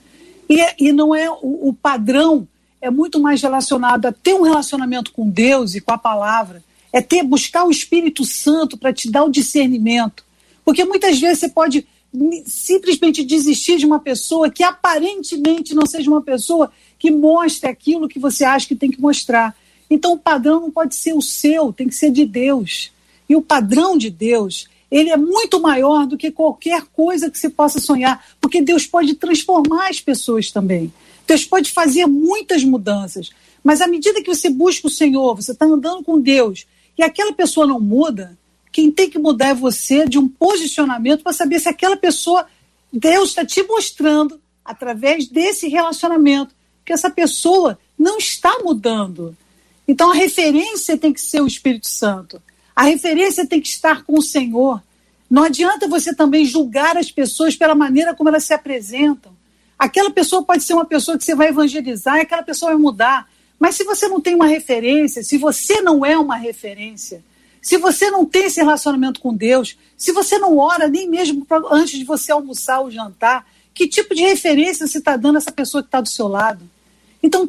E, e não é o, o padrão, é muito mais relacionado a ter um relacionamento com Deus e com a palavra, é ter, buscar o Espírito Santo para te dar o discernimento. Porque muitas vezes você pode simplesmente desistir de uma pessoa que aparentemente não seja uma pessoa que mostre aquilo que você acha que tem que mostrar. Então o padrão não pode ser o seu, tem que ser de Deus. E o padrão de Deus, ele é muito maior do que qualquer coisa que você possa sonhar, porque Deus pode transformar as pessoas também. Deus pode fazer muitas mudanças, mas à medida que você busca o Senhor, você está andando com Deus, e aquela pessoa não muda, quem tem que mudar é você, de um posicionamento para saber se aquela pessoa, Deus está te mostrando, através desse relacionamento, que essa pessoa não está mudando. Então a referência tem que ser o Espírito Santo, a referência tem que estar com o Senhor. Não adianta você também julgar as pessoas pela maneira como elas se apresentam. Aquela pessoa pode ser uma pessoa que você vai evangelizar e aquela pessoa vai mudar. Mas se você não tem uma referência, se você não é uma referência, se você não tem esse relacionamento com Deus, se você não ora nem mesmo pra, antes de você almoçar ou jantar, que tipo de referência você está dando a essa pessoa que está do seu lado? Então,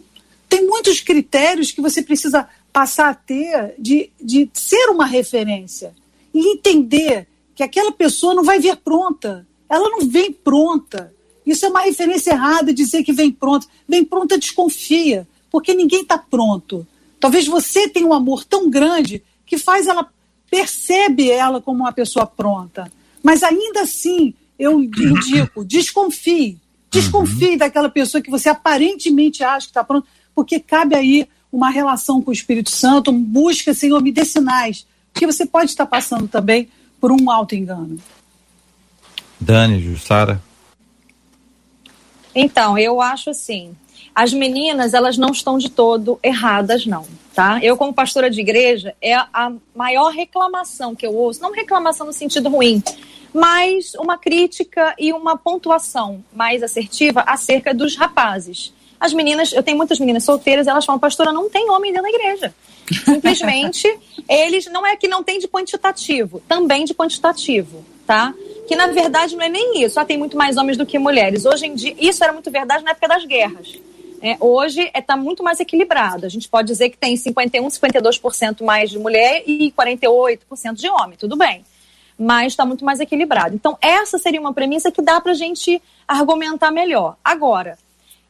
tem muitos critérios que você precisa passar a ter de, de ser uma referência e entender que aquela pessoa não vai vir pronta, ela não vem pronta. Isso é uma referência errada, dizer que vem pronta. Vem pronta, desconfia. Porque ninguém está pronto. Talvez você tenha um amor tão grande que faz ela, percebe ela como uma pessoa pronta. Mas ainda assim, eu indico, desconfie. Desconfie uhum. daquela pessoa que você aparentemente acha que está pronta, porque cabe aí uma relação com o Espírito Santo, busca, Senhor, me dê sinais. Porque você pode estar passando também por um auto-engano. Dani, Jussara. Então, eu acho assim, as meninas, elas não estão de todo erradas, não, tá? Eu, como pastora de igreja, é a maior reclamação que eu ouço, não reclamação no sentido ruim, mas uma crítica e uma pontuação mais assertiva acerca dos rapazes. As meninas, eu tenho muitas meninas solteiras, elas falam, pastora, não tem homem dentro da igreja. Simplesmente, eles, não é que não tem de quantitativo, também de quantitativo, tá? Que, na verdade, não é nem isso. Ah, tem muito mais homens do que mulheres. Hoje em dia, isso era muito verdade na época das guerras. É, hoje está é, muito mais equilibrado. A gente pode dizer que tem cinquenta e um, cinquenta e dois por cento mais de mulher e quarenta e oito por cento de homem, tudo bem. Mas está muito mais equilibrado. Então, essa seria uma premissa que dá para a gente argumentar melhor. Agora,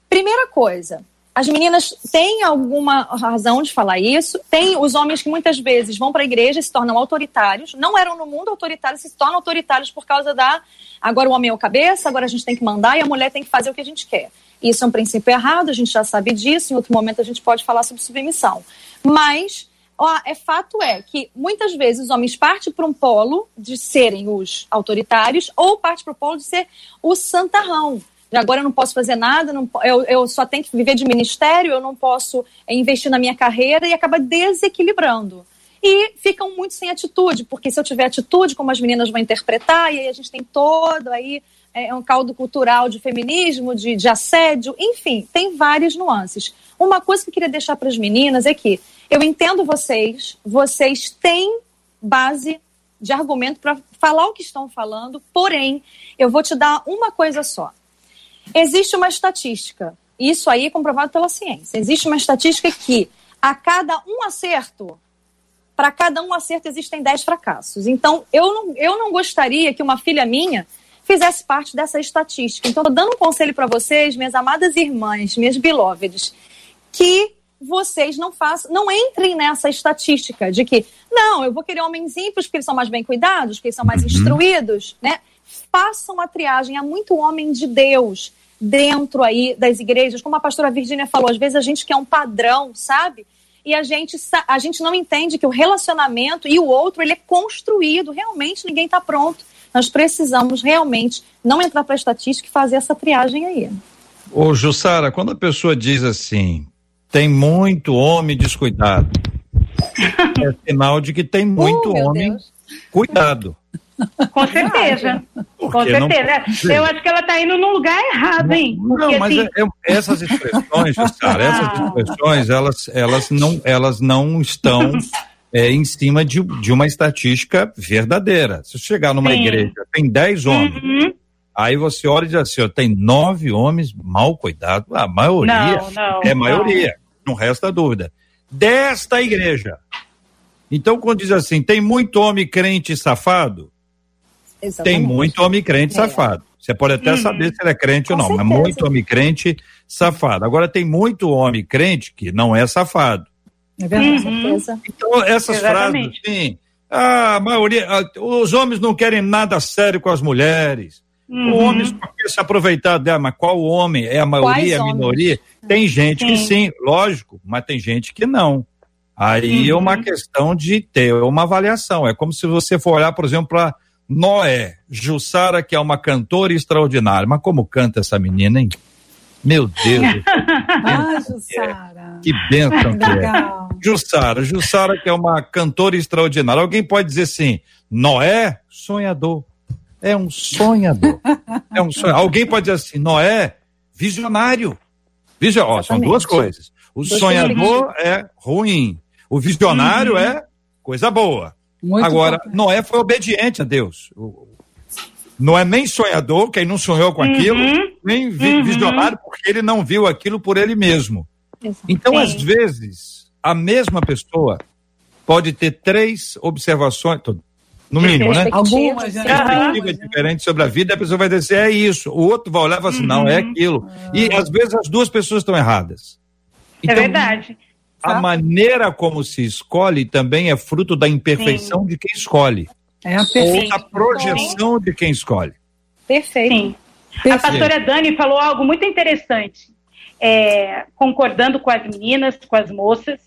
primeira coisa, as meninas têm alguma razão de falar isso. Tem os homens que muitas vezes vão para a igreja e se tornam autoritários. Não eram no mundo autoritários, se tornam autoritários por causa da... Agora o homem é o cabeça, agora a gente tem que mandar e a mulher tem que fazer o que a gente quer. Isso é um princípio errado, a gente já sabe disso. Em outro momento a gente pode falar sobre submissão. Mas... Ó, é fato é que muitas vezes os homens partem para um polo de serem os autoritários ou partem para o polo de ser o santarrão. Agora eu não posso fazer nada, não, eu, eu só tenho que viver de ministério, eu não posso é, investir na minha carreira e acaba desequilibrando. E ficam muito sem atitude, porque se eu tiver atitude, como as meninas vão interpretar, e aí a gente tem todo aí é, um caldo cultural de feminismo, de, de assédio, enfim, tem várias nuances. Uma coisa que eu queria deixar para as meninas é que eu entendo vocês, vocês têm base de argumento para falar o que estão falando, porém, eu vou te dar uma coisa só. Existe uma estatística, isso aí é comprovado pela ciência, existe uma estatística que a cada um acerto, para cada um acerto existem dez fracassos. Então, eu não, eu não gostaria que uma filha minha fizesse parte dessa estatística. Então, estou dando um conselho para vocês, minhas amadas irmãs, minhas beloveds, que... vocês não façam, não entrem nessa estatística de que, não, eu vou querer homens ímpios porque eles são mais bem cuidados, porque eles são mais uhum. instruídos, né? Façam a triagem, há muito homem de Deus dentro aí das igrejas, como a pastora Virgínia falou, às vezes a gente quer um padrão, sabe? E a gente, a gente não entende que o relacionamento e o outro, ele é construído, realmente ninguém está pronto. Nós precisamos realmente não entrar para a estatística e fazer essa triagem aí. Ô, Jussara, quando a pessoa diz assim, tem muito homem descuidado. É sinal de que tem muito uh, homem Deus. Cuidado. Com certeza. Porque Com certeza. Não... Eu acho que ela está indo num lugar errado, hein? Não, Porque, mas assim... é, é, essas expressões, Jussara, essas expressões, elas, elas, não, elas não estão é, em cima de, de uma estatística verdadeira. Se chegar numa Sim. igreja, tem dez homens. Uhum. Aí você olha e diz assim, ó, tem nove homens mal cuidados, a maioria não, não, é não. maioria, não resta dúvida, desta igreja. Então, quando diz assim, tem muito homem crente safado, Exatamente. Tem muito homem crente é. safado. Você pode até uhum. saber se ele é crente Com ou não, certeza. Mas muito homem crente safado. Agora, tem muito homem crente que não é safado. É verdade, uhum. certeza. Então, essas Exatamente. Frases, assim, ah, a maioria, os homens não querem nada sério com as mulheres. Uhum. O homem só quer se aproveitar dela, mas qual o homem? É a maioria, a minoria? Tem gente sim. que sim, lógico, mas tem gente que não. Aí uhum. é uma questão de ter uma avaliação. É como se você for olhar, por exemplo, para Noé, Jussara, que é uma cantora extraordinária. Mas como canta essa menina, hein? Meu Deus! Ah, Jussara! Que bênção que é! Jussara, Jussara, que é uma cantora extraordinária. Alguém pode dizer assim, Noé, sonhador. É um sonhador. É um sonhador. Alguém pode dizer assim, Noé, visionário. Visio... Ó, são duas coisas. O Dois sonhador é ruim. O visionário uhum. é coisa boa. Muito Agora, bom. Noé foi obediente a Deus. Não é nem sonhador, quem não sonhou com uhum. aquilo, nem vi- uhum. visionário, porque ele não viu aquilo por ele mesmo. Isso. Então, Sim. às vezes, a mesma pessoa pode ter três observações... No mínimo, né? Algumas perspectivas diferentes sobre a vida, a pessoa vai dizer, é isso. O outro vai olhar e vai assim, uhum. não, é aquilo. Ah. E às vezes as duas pessoas estão erradas. Então, é verdade. A ah. maneira como se escolhe também é fruto da imperfeição Sim. de quem escolhe. É a Ou da projeção Sim. de quem escolhe. Perfeito. Sim. Perfeito. A pastora Dani falou algo muito interessante, é, concordando com as meninas, com as moças,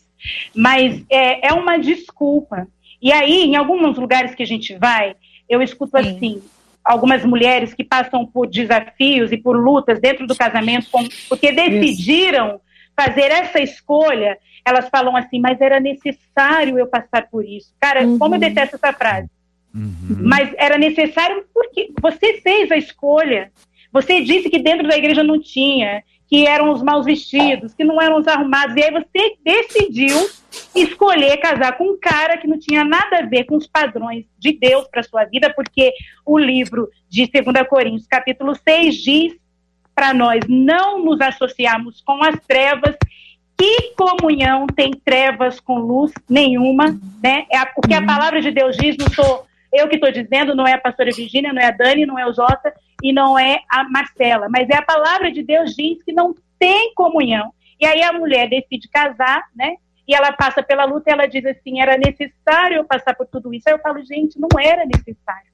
mas é, é uma desculpa. E aí, em alguns lugares que a gente vai, eu escuto Sim. assim, algumas mulheres que passam por desafios e por lutas dentro do casamento, porque decidiram fazer essa escolha, elas falam assim, mas era necessário eu passar por isso. Cara, uhum. como eu detesto essa frase. Uhum. Mas era necessário porque você fez a escolha. Você disse que dentro da igreja não tinha, que eram os maus vestidos, que não eram os arrumados. E aí você decidiu escolher casar com um cara que não tinha nada a ver com os padrões de Deus para sua vida, porque o livro de Segunda Coríntios, capítulo seis, diz para nós não nos associarmos com as trevas. Que comunhão tem trevas com luz? Nenhuma, né? É o que a palavra de Deus diz, não sou eu que estou dizendo, não é a pastora Virgínia, não é a Dani, não é o Jota e não é a Marcela, mas é a palavra de Deus diz que não tem comunhão. E aí a mulher decide casar, né? E ela passa pela luta e ela diz assim, era necessário eu passar por tudo isso. Aí eu falo, gente, não era necessário.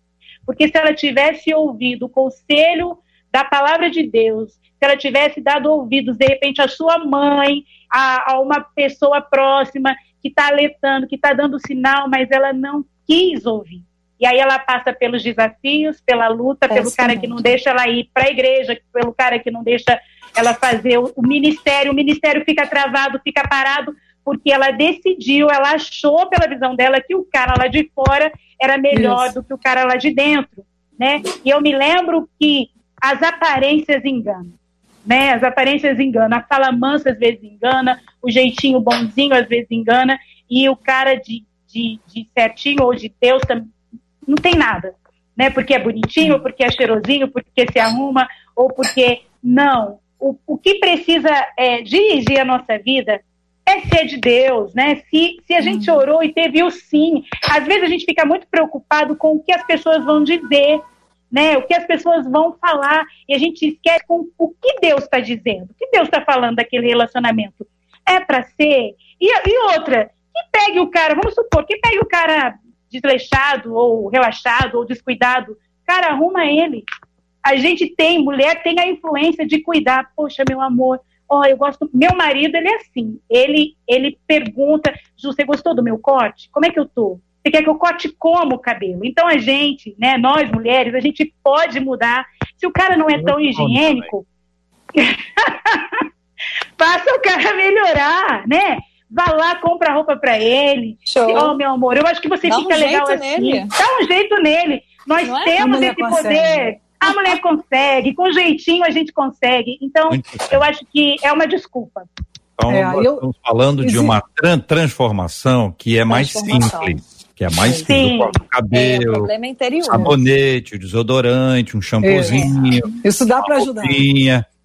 Porque se ela tivesse ouvido o conselho da palavra de Deus, se ela tivesse dado ouvidos, de repente, à sua mãe, a, a uma pessoa próxima que está alertando, que está dando sinal, mas ela não quis ouvir. E aí ela passa pelos desafios, pela luta, pelo cara que não deixa ela ir para a igreja, pelo cara que não deixa ela fazer o, o ministério. O ministério fica travado, fica parado, porque ela decidiu, ela achou pela visão dela que o cara lá de fora era melhor Isso. do que o cara lá de dentro, né? E eu me lembro que as aparências enganam. Né, as aparências enganam, a fala mansa às vezes engana, o jeitinho bonzinho às vezes engana, e o cara de, de, de certinho ou de Deus não tem nada, né, porque é bonitinho, porque é cheirosinho, porque se arruma, ou porque não. O, o que precisa é, dirigir a nossa vida é ser de Deus, né, se, se a gente orou e teve o sim, às vezes a gente fica muito preocupado com o que as pessoas vão dizer, né, o que as pessoas vão falar, e a gente esquece com o que Deus está dizendo, o que Deus está falando daquele relacionamento. É para ser? E, e outra, que pegue o cara, vamos supor, que pegue o cara desleixado, ou relaxado, ou descuidado, cara, arruma ele. A gente tem, mulher tem a influência de cuidar, poxa, meu amor, ó, eu gosto, meu marido, ele é assim, ele, ele pergunta, Ju, você gostou do meu corte? Como é que eu tô? Você quer que eu corte como o cabelo? Então a gente, né, nós mulheres, a gente pode mudar. Se o cara não é tão higiênico, faça o cara melhorar, né? Vá lá, compra roupa pra ele. Ó, oh, meu amor, eu acho que você Dá fica um legal assim. Nele. Dá um jeito nele. Nós não temos é? esse consegue. poder. A mulher consegue, com jeitinho a gente consegue. Então, eu acho que é uma desculpa. Então, é, nós eu... estamos falando Existe. de uma tran- transformação que é transformação. mais simples. Que é mais Sim. do o cabelo, é, o sabonete, o desodorante, um shampoozinho. É. Isso dá para ajudar.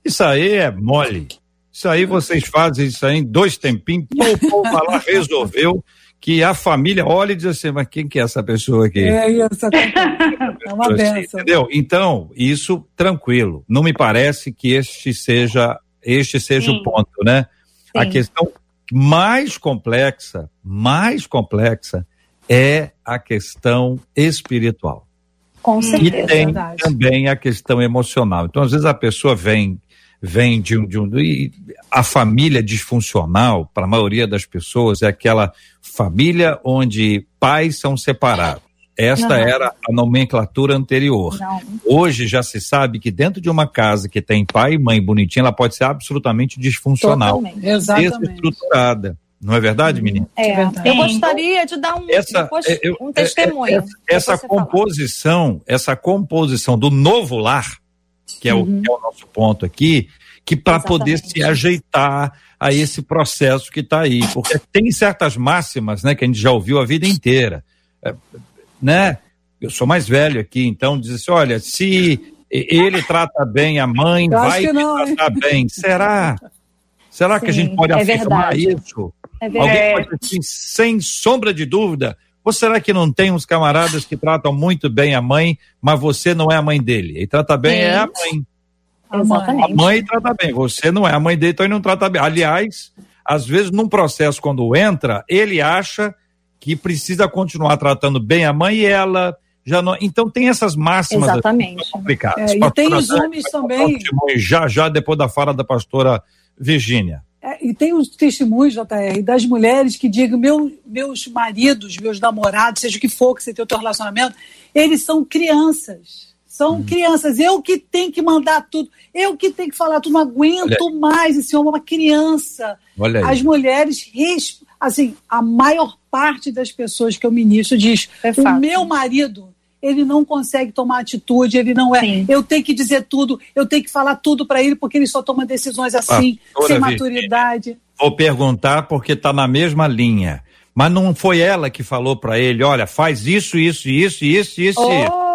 Isso aí é mole. Isso aí vocês fazem isso aí em dois tempinhos. O povo lá resolveu que a família olha e diz assim, mas quem que é essa pessoa aqui? É isso. É uma benção. Entendeu? Então, isso tranquilo. Não me parece que este seja, este seja o ponto, né? Sim. A questão mais complexa, mais complexa, é a questão espiritual. Com certeza. E tem verdade. também a questão emocional. Então, às vezes, a pessoa vem, vem de um... De um e a família disfuncional, para a maioria das pessoas, é aquela família onde pais são separados. Esta Não. era a nomenclatura anterior. Não. Hoje já se sabe que dentro de uma casa que tem pai e mãe bonitinha, ela pode ser absolutamente disfuncional. Totalmente. Exatamente. Desestruturada. Não é verdade, menina? É, eu gostaria de dar um, essa, depois, eu, um testemunho. Essa, essa composição, falar. essa composição do novo lar, que é, uhum. o, que é o nosso ponto aqui, que para poder se ajeitar a esse processo que está aí. Porque tem certas máximas, né, que a gente já ouviu a vida inteira. É, né? Eu sou mais velho aqui, então diz assim, olha, se ele trata bem a mãe, eu vai te tratar bem. Será? Será Sim, que a gente pode é afirmar verdade. isso? É Alguém pode assim, sem sombra de dúvida, ou será que não tem uns camaradas que tratam muito bem a mãe, mas você não é a mãe dele? E trata bem Sim. é a mãe. Exatamente. A mãe trata bem, você não é a mãe dele, então ele não trata bem. Aliás, às vezes num processo, quando entra, ele acha que precisa continuar tratando bem a mãe e ela já não... Então tem essas máximas Exatamente. complicadas. É, e tem os homens também. Já, já, depois da fala da pastora Virgínia. É, e tem os testemunhos, J R, das mulheres que digam, meu, meus maridos, meus namorados, seja o que for que você tem o teu relacionamento, eles são crianças. São hum. crianças, eu que tenho que mandar tudo, eu que tenho que falar tudo, não aguento Olha. mais esse homem, é uma criança. Olha aí. As mulheres, assim, a maior parte das pessoas que eu ministro diz, é o meu marido, ele não consegue tomar atitude, ele não é, Sim. eu tenho que dizer tudo, eu tenho que falar tudo para ele, porque ele só toma decisões assim, ah, sem maturidade. Vou perguntar porque está na mesma linha, mas não foi ela que falou para ele, olha, faz isso, isso, isso, isso, isso, oh. isso.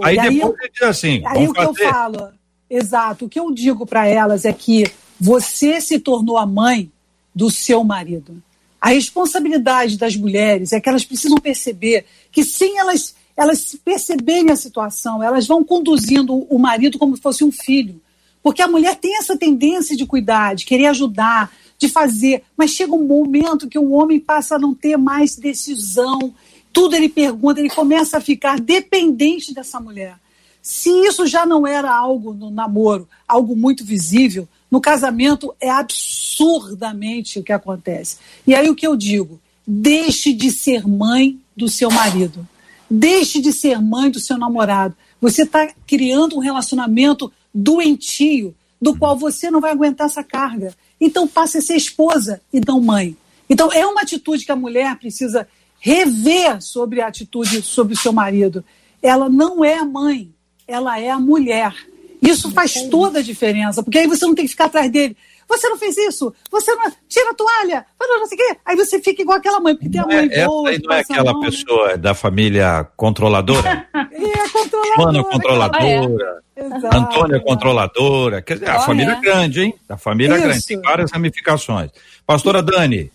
Aí e depois eu digo assim, aí o que fazer. eu falo, exato, o que eu digo para elas é que você se tornou a mãe do seu marido. A responsabilidade das mulheres é que elas precisam perceber que sem elas, elas perceberem a situação, elas vão conduzindo o marido como se fosse um filho. Porque a mulher tem essa tendência de cuidar, de querer ajudar, de fazer, mas chega um momento que o homem passa a não ter mais decisão. Tudo ele pergunta, ele começa a ficar dependente dessa mulher. Se isso já não era algo no namoro, algo muito visível, no casamento é absurdamente o que acontece. E aí o que eu digo? Deixe de ser mãe do seu marido. Deixe de ser mãe do seu namorado. Você está criando um relacionamento doentio, do qual você não vai aguentar essa carga. Então passe a ser esposa e não mãe. Então é uma atitude que a mulher precisa rever sobre a atitude sobre o seu marido. Ela não é a mãe, ela é a mulher. Isso faz toda a diferença, porque aí você não tem que ficar atrás dele. Você não fez isso, você não... Tira a toalha, não sei o quê. Aí você fica igual aquela mãe, porque tem a mãe é, boa. Essa não é aquela mão, pessoa né? da família controladora? É, controladora. Mano, controladora. É. Antônia, controladora. Quer dizer, a oh, família é grande, hein? A família isso. grande, tem várias ramificações. Pastora Dani.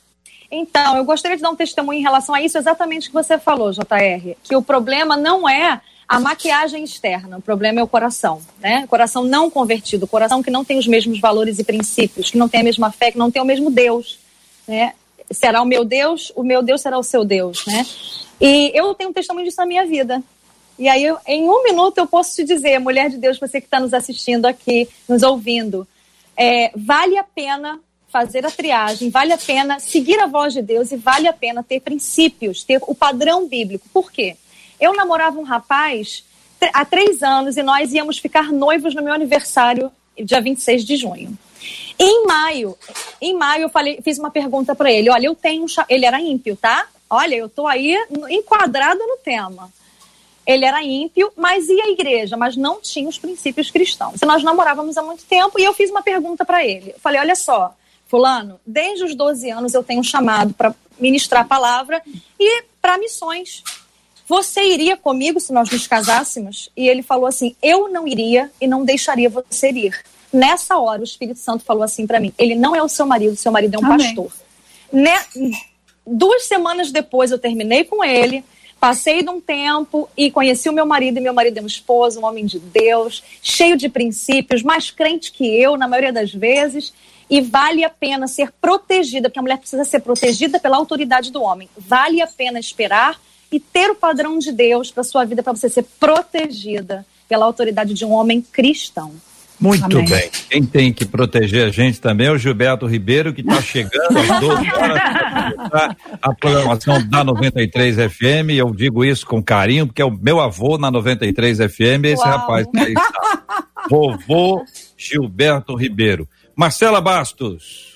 Então, eu gostaria de dar um testemunho em relação a isso, exatamente o que você falou, J R, que o problema não é a maquiagem externa, o problema é o coração, né? O coração não convertido, o coração que não tem os mesmos valores e princípios, que não tem a mesma fé, que não tem o mesmo Deus, né? Será o meu Deus, o meu Deus será o seu Deus, né? E eu tenho um testemunho disso na minha vida. E aí, eu, em um minuto, eu posso te dizer, mulher de Deus, você que está nos assistindo aqui, nos ouvindo, é, vale a pena fazer a triagem, vale a pena seguir a voz de Deus e vale a pena ter princípios, ter o padrão bíblico. Por quê? Eu namorava um rapaz há três anos e nós íamos ficar noivos no meu aniversário, dia vinte e seis de junho. E em maio, em maio eu falei, fiz uma pergunta para ele, olha, eu tenho um cha... ele era ímpio, tá? Olha, eu tô aí enquadrado no tema. Ele era ímpio, mas ia à igreja, mas não tinha os princípios cristãos. Nós namorávamos há muito tempo e eu fiz uma pergunta para ele. Eu falei, olha só, fulano, desde os doze anos eu tenho um chamado para ministrar a palavra e para missões. Você iria comigo se nós nos casássemos? E ele falou assim, eu não iria e não deixaria você ir. Nessa hora o Espírito Santo falou assim para mim, ele não é o seu marido, seu marido é um Amém. pastor. Ne- Duas semanas depois eu terminei com ele, passei de um tempo e conheci o meu marido, e meu marido é um esposo, um homem de Deus, cheio de princípios, mais crente que eu na maioria das vezes. E vale a pena ser protegida, porque a mulher precisa ser protegida pela autoridade do homem. Vale a pena esperar e ter o padrão de Deus para sua vida, para você ser protegida pela autoridade de um homem cristão. Muito Amém. bem. Quem tem que proteger a gente também é o Gilberto Ribeiro, que está chegando às doze horas para começar a programação da noventa e três F M. Eu digo isso com carinho, porque é o meu avô na noventa e três F M, esse Uau. rapaz que aí está. Vovô Gilberto Ribeiro. Marcela Bastos.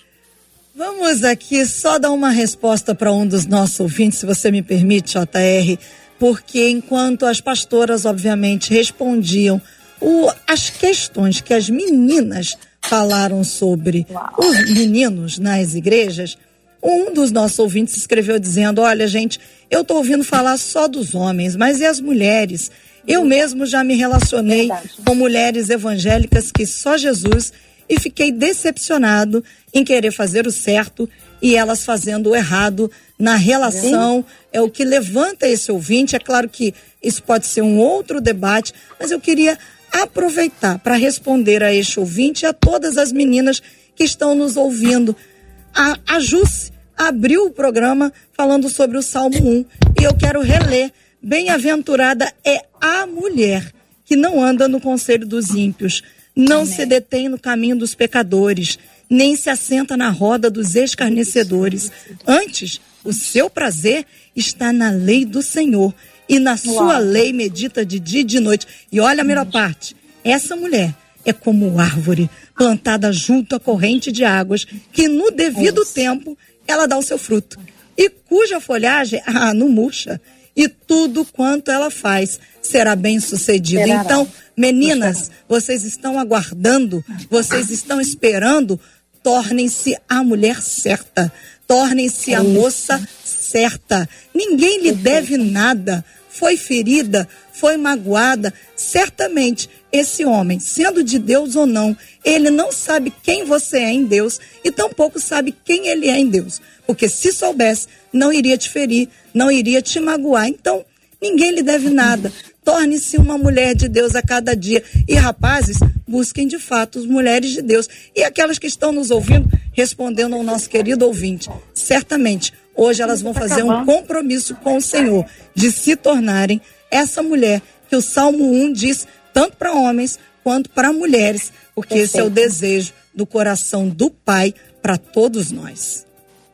Vamos aqui só dar uma resposta para um dos nossos ouvintes, se você me permite, J R, porque enquanto as pastoras, obviamente, respondiam o, as questões que as meninas falaram sobre Uau. os meninos nas igrejas, um dos nossos ouvintes escreveu dizendo, olha, gente, eu estou ouvindo falar só dos homens, mas e as mulheres? Eu mesmo já me relacionei Verdade. com mulheres evangélicas que só Jesus... E fiquei decepcionado em querer fazer o certo e elas fazendo o errado na relação. É o que levanta esse ouvinte. É claro que isso pode ser um outro debate, mas eu queria aproveitar para responder a este ouvinte e a todas as meninas que estão nos ouvindo. A, a Jussi abriu o programa falando sobre o Salmo um e eu quero reler. Bem-aventurada é a mulher que não anda no conselho dos ímpios. Não Amém. se detém no caminho dos pecadores, nem se assenta na roda dos escarnecedores. Antes, o seu prazer está na lei do Senhor, e na sua Uau. Lei medita de dia e de noite. E olha a melhor parte, essa mulher é como árvore plantada junto à corrente de águas, que no devido Nossa. Tempo ela dá o seu fruto, e cuja folhagem ah, não murcha, e tudo quanto ela faz será bem sucedido. Esperará. Então, meninas, vocês estão aguardando, vocês estão esperando, tornem-se a mulher certa, tornem-se a moça certa. Ninguém lhe deve nada, foi ferida, foi magoada. Certamente, esse homem, sendo de Deus ou não, ele não sabe quem você é em Deus e tampouco sabe quem ele é em Deus. Porque se soubesse, não iria te ferir, não iria te magoar. Então, ninguém lhe deve nada. Torne-se uma mulher de Deus a cada dia. E, rapazes, busquem de fato as mulheres de Deus. E aquelas que estão nos ouvindo, respondendo ao nosso querido ouvinte, certamente, hoje elas vão fazer um compromisso com o Senhor de se tornarem essa mulher que o Salmo um diz, tanto para homens quanto para mulheres, porque Perfeito. Esse é o desejo do coração do Pai para todos nós.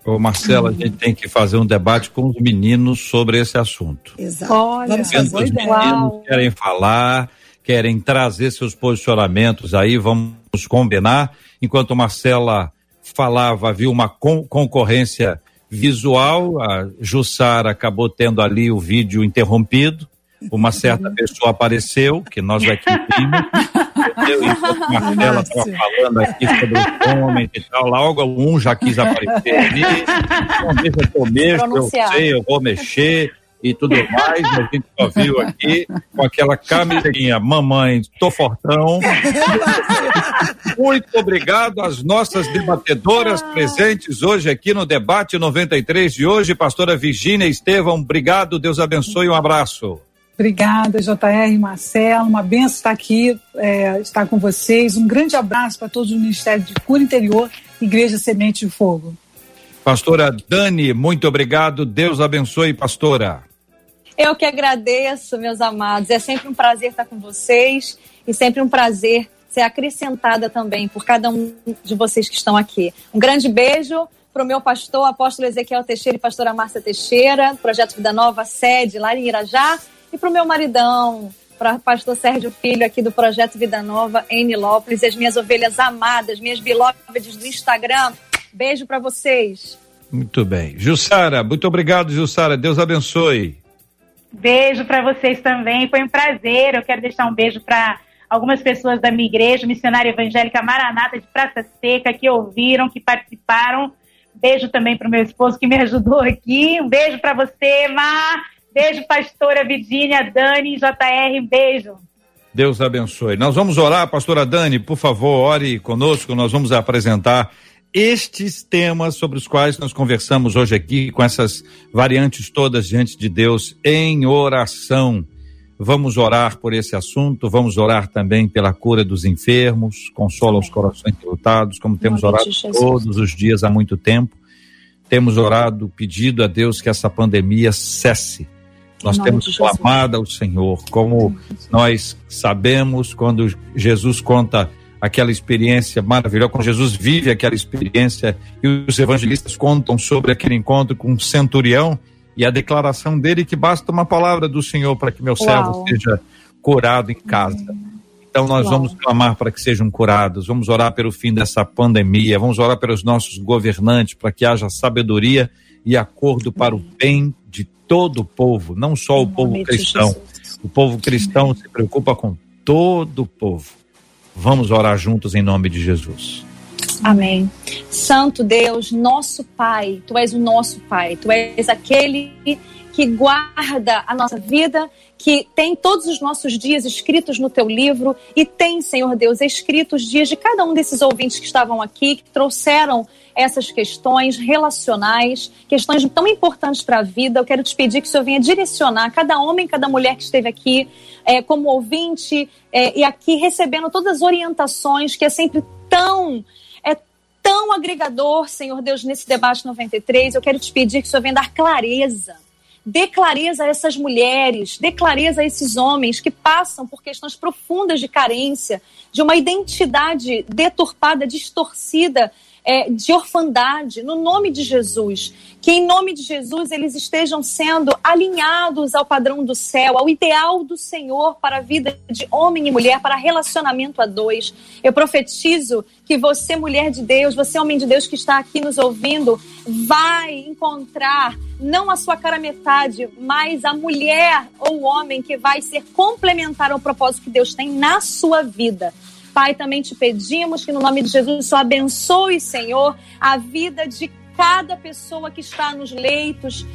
Ô Marcela, uhum. a gente tem que fazer um debate com os meninos sobre esse assunto. Exato. Olha, vamos fazer. Os meninos Uau. Querem falar, querem trazer seus posicionamentos aí, vamos combinar. Enquanto Marcela falava, havia uma con- concorrência visual, a Jussara acabou tendo ali o vídeo interrompido, uma certa uhum. pessoa apareceu, que nós aqui vimos, eu e a Marcela estava falando aqui sobre os homens e tal, logo um já quis aparecer ali, não deixa eu tô mesmo, eu sei, eu vou mexer e tudo mais, a gente só viu aqui com aquela camisinha, mamãe, tô fortão. Muito obrigado às nossas debatedoras ah. presentes hoje aqui no debate noventa e três de hoje, pastora Virgínia Estevam, obrigado, Deus abençoe, um abraço. Obrigada, J R, Marcelo, uma benção estar aqui, é, estar com vocês, um grande abraço para todos do Ministério de Cura Interior, Igreja Semente de Fogo. Pastora Dani, muito obrigado, Deus abençoe, pastora. Eu que agradeço, meus amados, é sempre um prazer estar com vocês e sempre um prazer ser acrescentada também por cada um de vocês que estão aqui. Um grande beijo para o meu pastor, apóstolo Ezequiel Teixeira e pastora Márcia Teixeira, Projeto Vida Nova, sede lá em Irajá, e para o meu maridão, para o pastor Sérgio Filho aqui do Projeto Vida Nova em Nilópolis, e as minhas ovelhas amadas, minhas bilópodes do Instagram, beijo para vocês. Muito bem. Jussara, muito obrigado, Jussara, Deus abençoe. Beijo para vocês também, foi um prazer, eu quero deixar um beijo para algumas pessoas da minha igreja, Missionária Evangélica Maranata de Praça Seca, que ouviram, que participaram. Beijo também para o meu esposo que me ajudou aqui. Um beijo para você, Mar. Beijo, pastora Virgínia, Dani, J R. Um beijo. Deus abençoe. Nós vamos orar, pastora Dani, por favor, ore conosco. Nós vamos apresentar estes temas sobre os quais nós conversamos hoje aqui, com essas variantes todas diante de Deus, em oração. Vamos orar por esse assunto, vamos orar também pela cura dos enfermos, consola Amém. Os corações lutados, como temos orado todos os dias há muito tempo. Temos orado, pedido a Deus que essa pandemia cesse. Nós temos clamado ao Senhor, como nós sabemos, quando Jesus conta aquela experiência maravilhosa, quando Jesus vive aquela experiência, e os evangelistas contam sobre aquele encontro com um centurião, e a declaração dele que basta uma palavra do Senhor para que meu servo Uau. Seja curado em casa. Então nós Uau. Vamos clamar para que sejam curados, vamos orar pelo fim dessa pandemia, vamos orar pelos nossos governantes, para que haja sabedoria e acordo para o bem de todo o povo, não só o povo cristão. O povo cristão se preocupa com todo o povo. Vamos orar juntos em nome de Jesus. Amém. Santo Deus, nosso Pai, Tu és o nosso Pai, Tu és aquele que guarda a nossa vida, que tem todos os nossos dias escritos no Teu livro e tem, Senhor Deus, escritos os dias de cada um desses ouvintes que estavam aqui, que trouxeram essas questões relacionais, questões tão importantes para a vida. Eu quero te pedir que o Senhor venha direcionar cada homem, cada mulher que esteve aqui é, como ouvinte é, e aqui recebendo todas as orientações, que é sempre tão... tão agregador, Senhor Deus, nesse debate noventa e três, eu quero te pedir que o Senhor venha dar clareza, dê clareza a essas mulheres, dê clareza a esses homens que passam por questões profundas de carência, de uma identidade deturpada, distorcida, é, de orfandade, no nome de Jesus. Que em nome de Jesus eles estejam sendo alinhados ao padrão do céu, ao ideal do Senhor para a vida de homem e mulher, para relacionamento a dois. Eu profetizo que você, mulher de Deus, você, homem de Deus que está aqui nos ouvindo, vai encontrar não a sua cara metade, mas a mulher ou o homem que vai ser complementar ao propósito que Deus tem na sua vida. Pai, também te pedimos que no nome de Jesus só abençoe, Senhor, a vida de cada pessoa que está nos leitos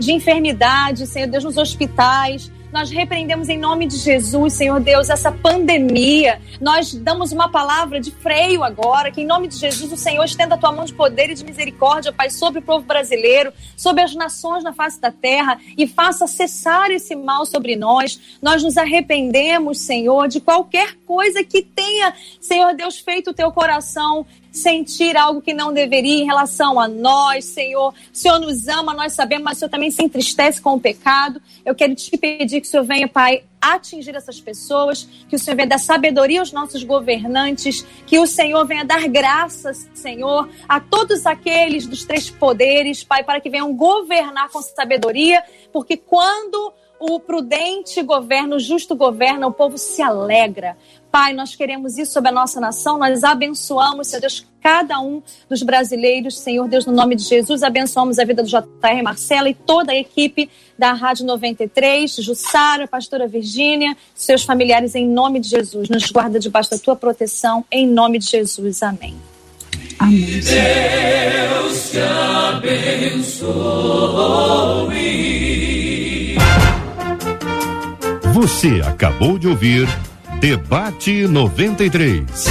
de enfermidade, Senhor Deus, nos hospitais. Nós repreendemos em nome de Jesus, Senhor Deus, essa pandemia. Nós damos uma palavra de freio agora, que em nome de Jesus o Senhor estenda a tua mão de poder e de misericórdia, Pai, sobre o povo brasileiro, sobre as nações na face da terra, e faça cessar esse mal sobre nós. Nós nos arrependemos, Senhor, de qualquer coisa que tenha, Senhor Deus, feito o teu coração sentir algo que não deveria em relação a nós, Senhor. O Senhor nos ama, nós sabemos, mas o Senhor também se entristece com o pecado. Eu quero te pedir que o Senhor venha, Pai, atingir essas pessoas, que o Senhor venha dar sabedoria aos nossos governantes, que o Senhor venha dar graças, Senhor, a todos aqueles dos três poderes, Pai, para que venham governar com sabedoria, porque quando o prudente governa, o justo governa, o povo se alegra. Pai, nós queremos isso sobre a nossa nação, nós abençoamos, Senhor Deus, cada um dos brasileiros, Senhor Deus, no nome de Jesus, abençoamos a vida do J R. Marcela e toda a equipe da Rádio noventa e três, Jussara, pastora Virgínia, seus familiares, em nome de Jesus, nos guarda debaixo da tua proteção, em nome de Jesus, amém. Amém. Que Deus te abençoe. Você acabou de ouvir Debate noventa e três.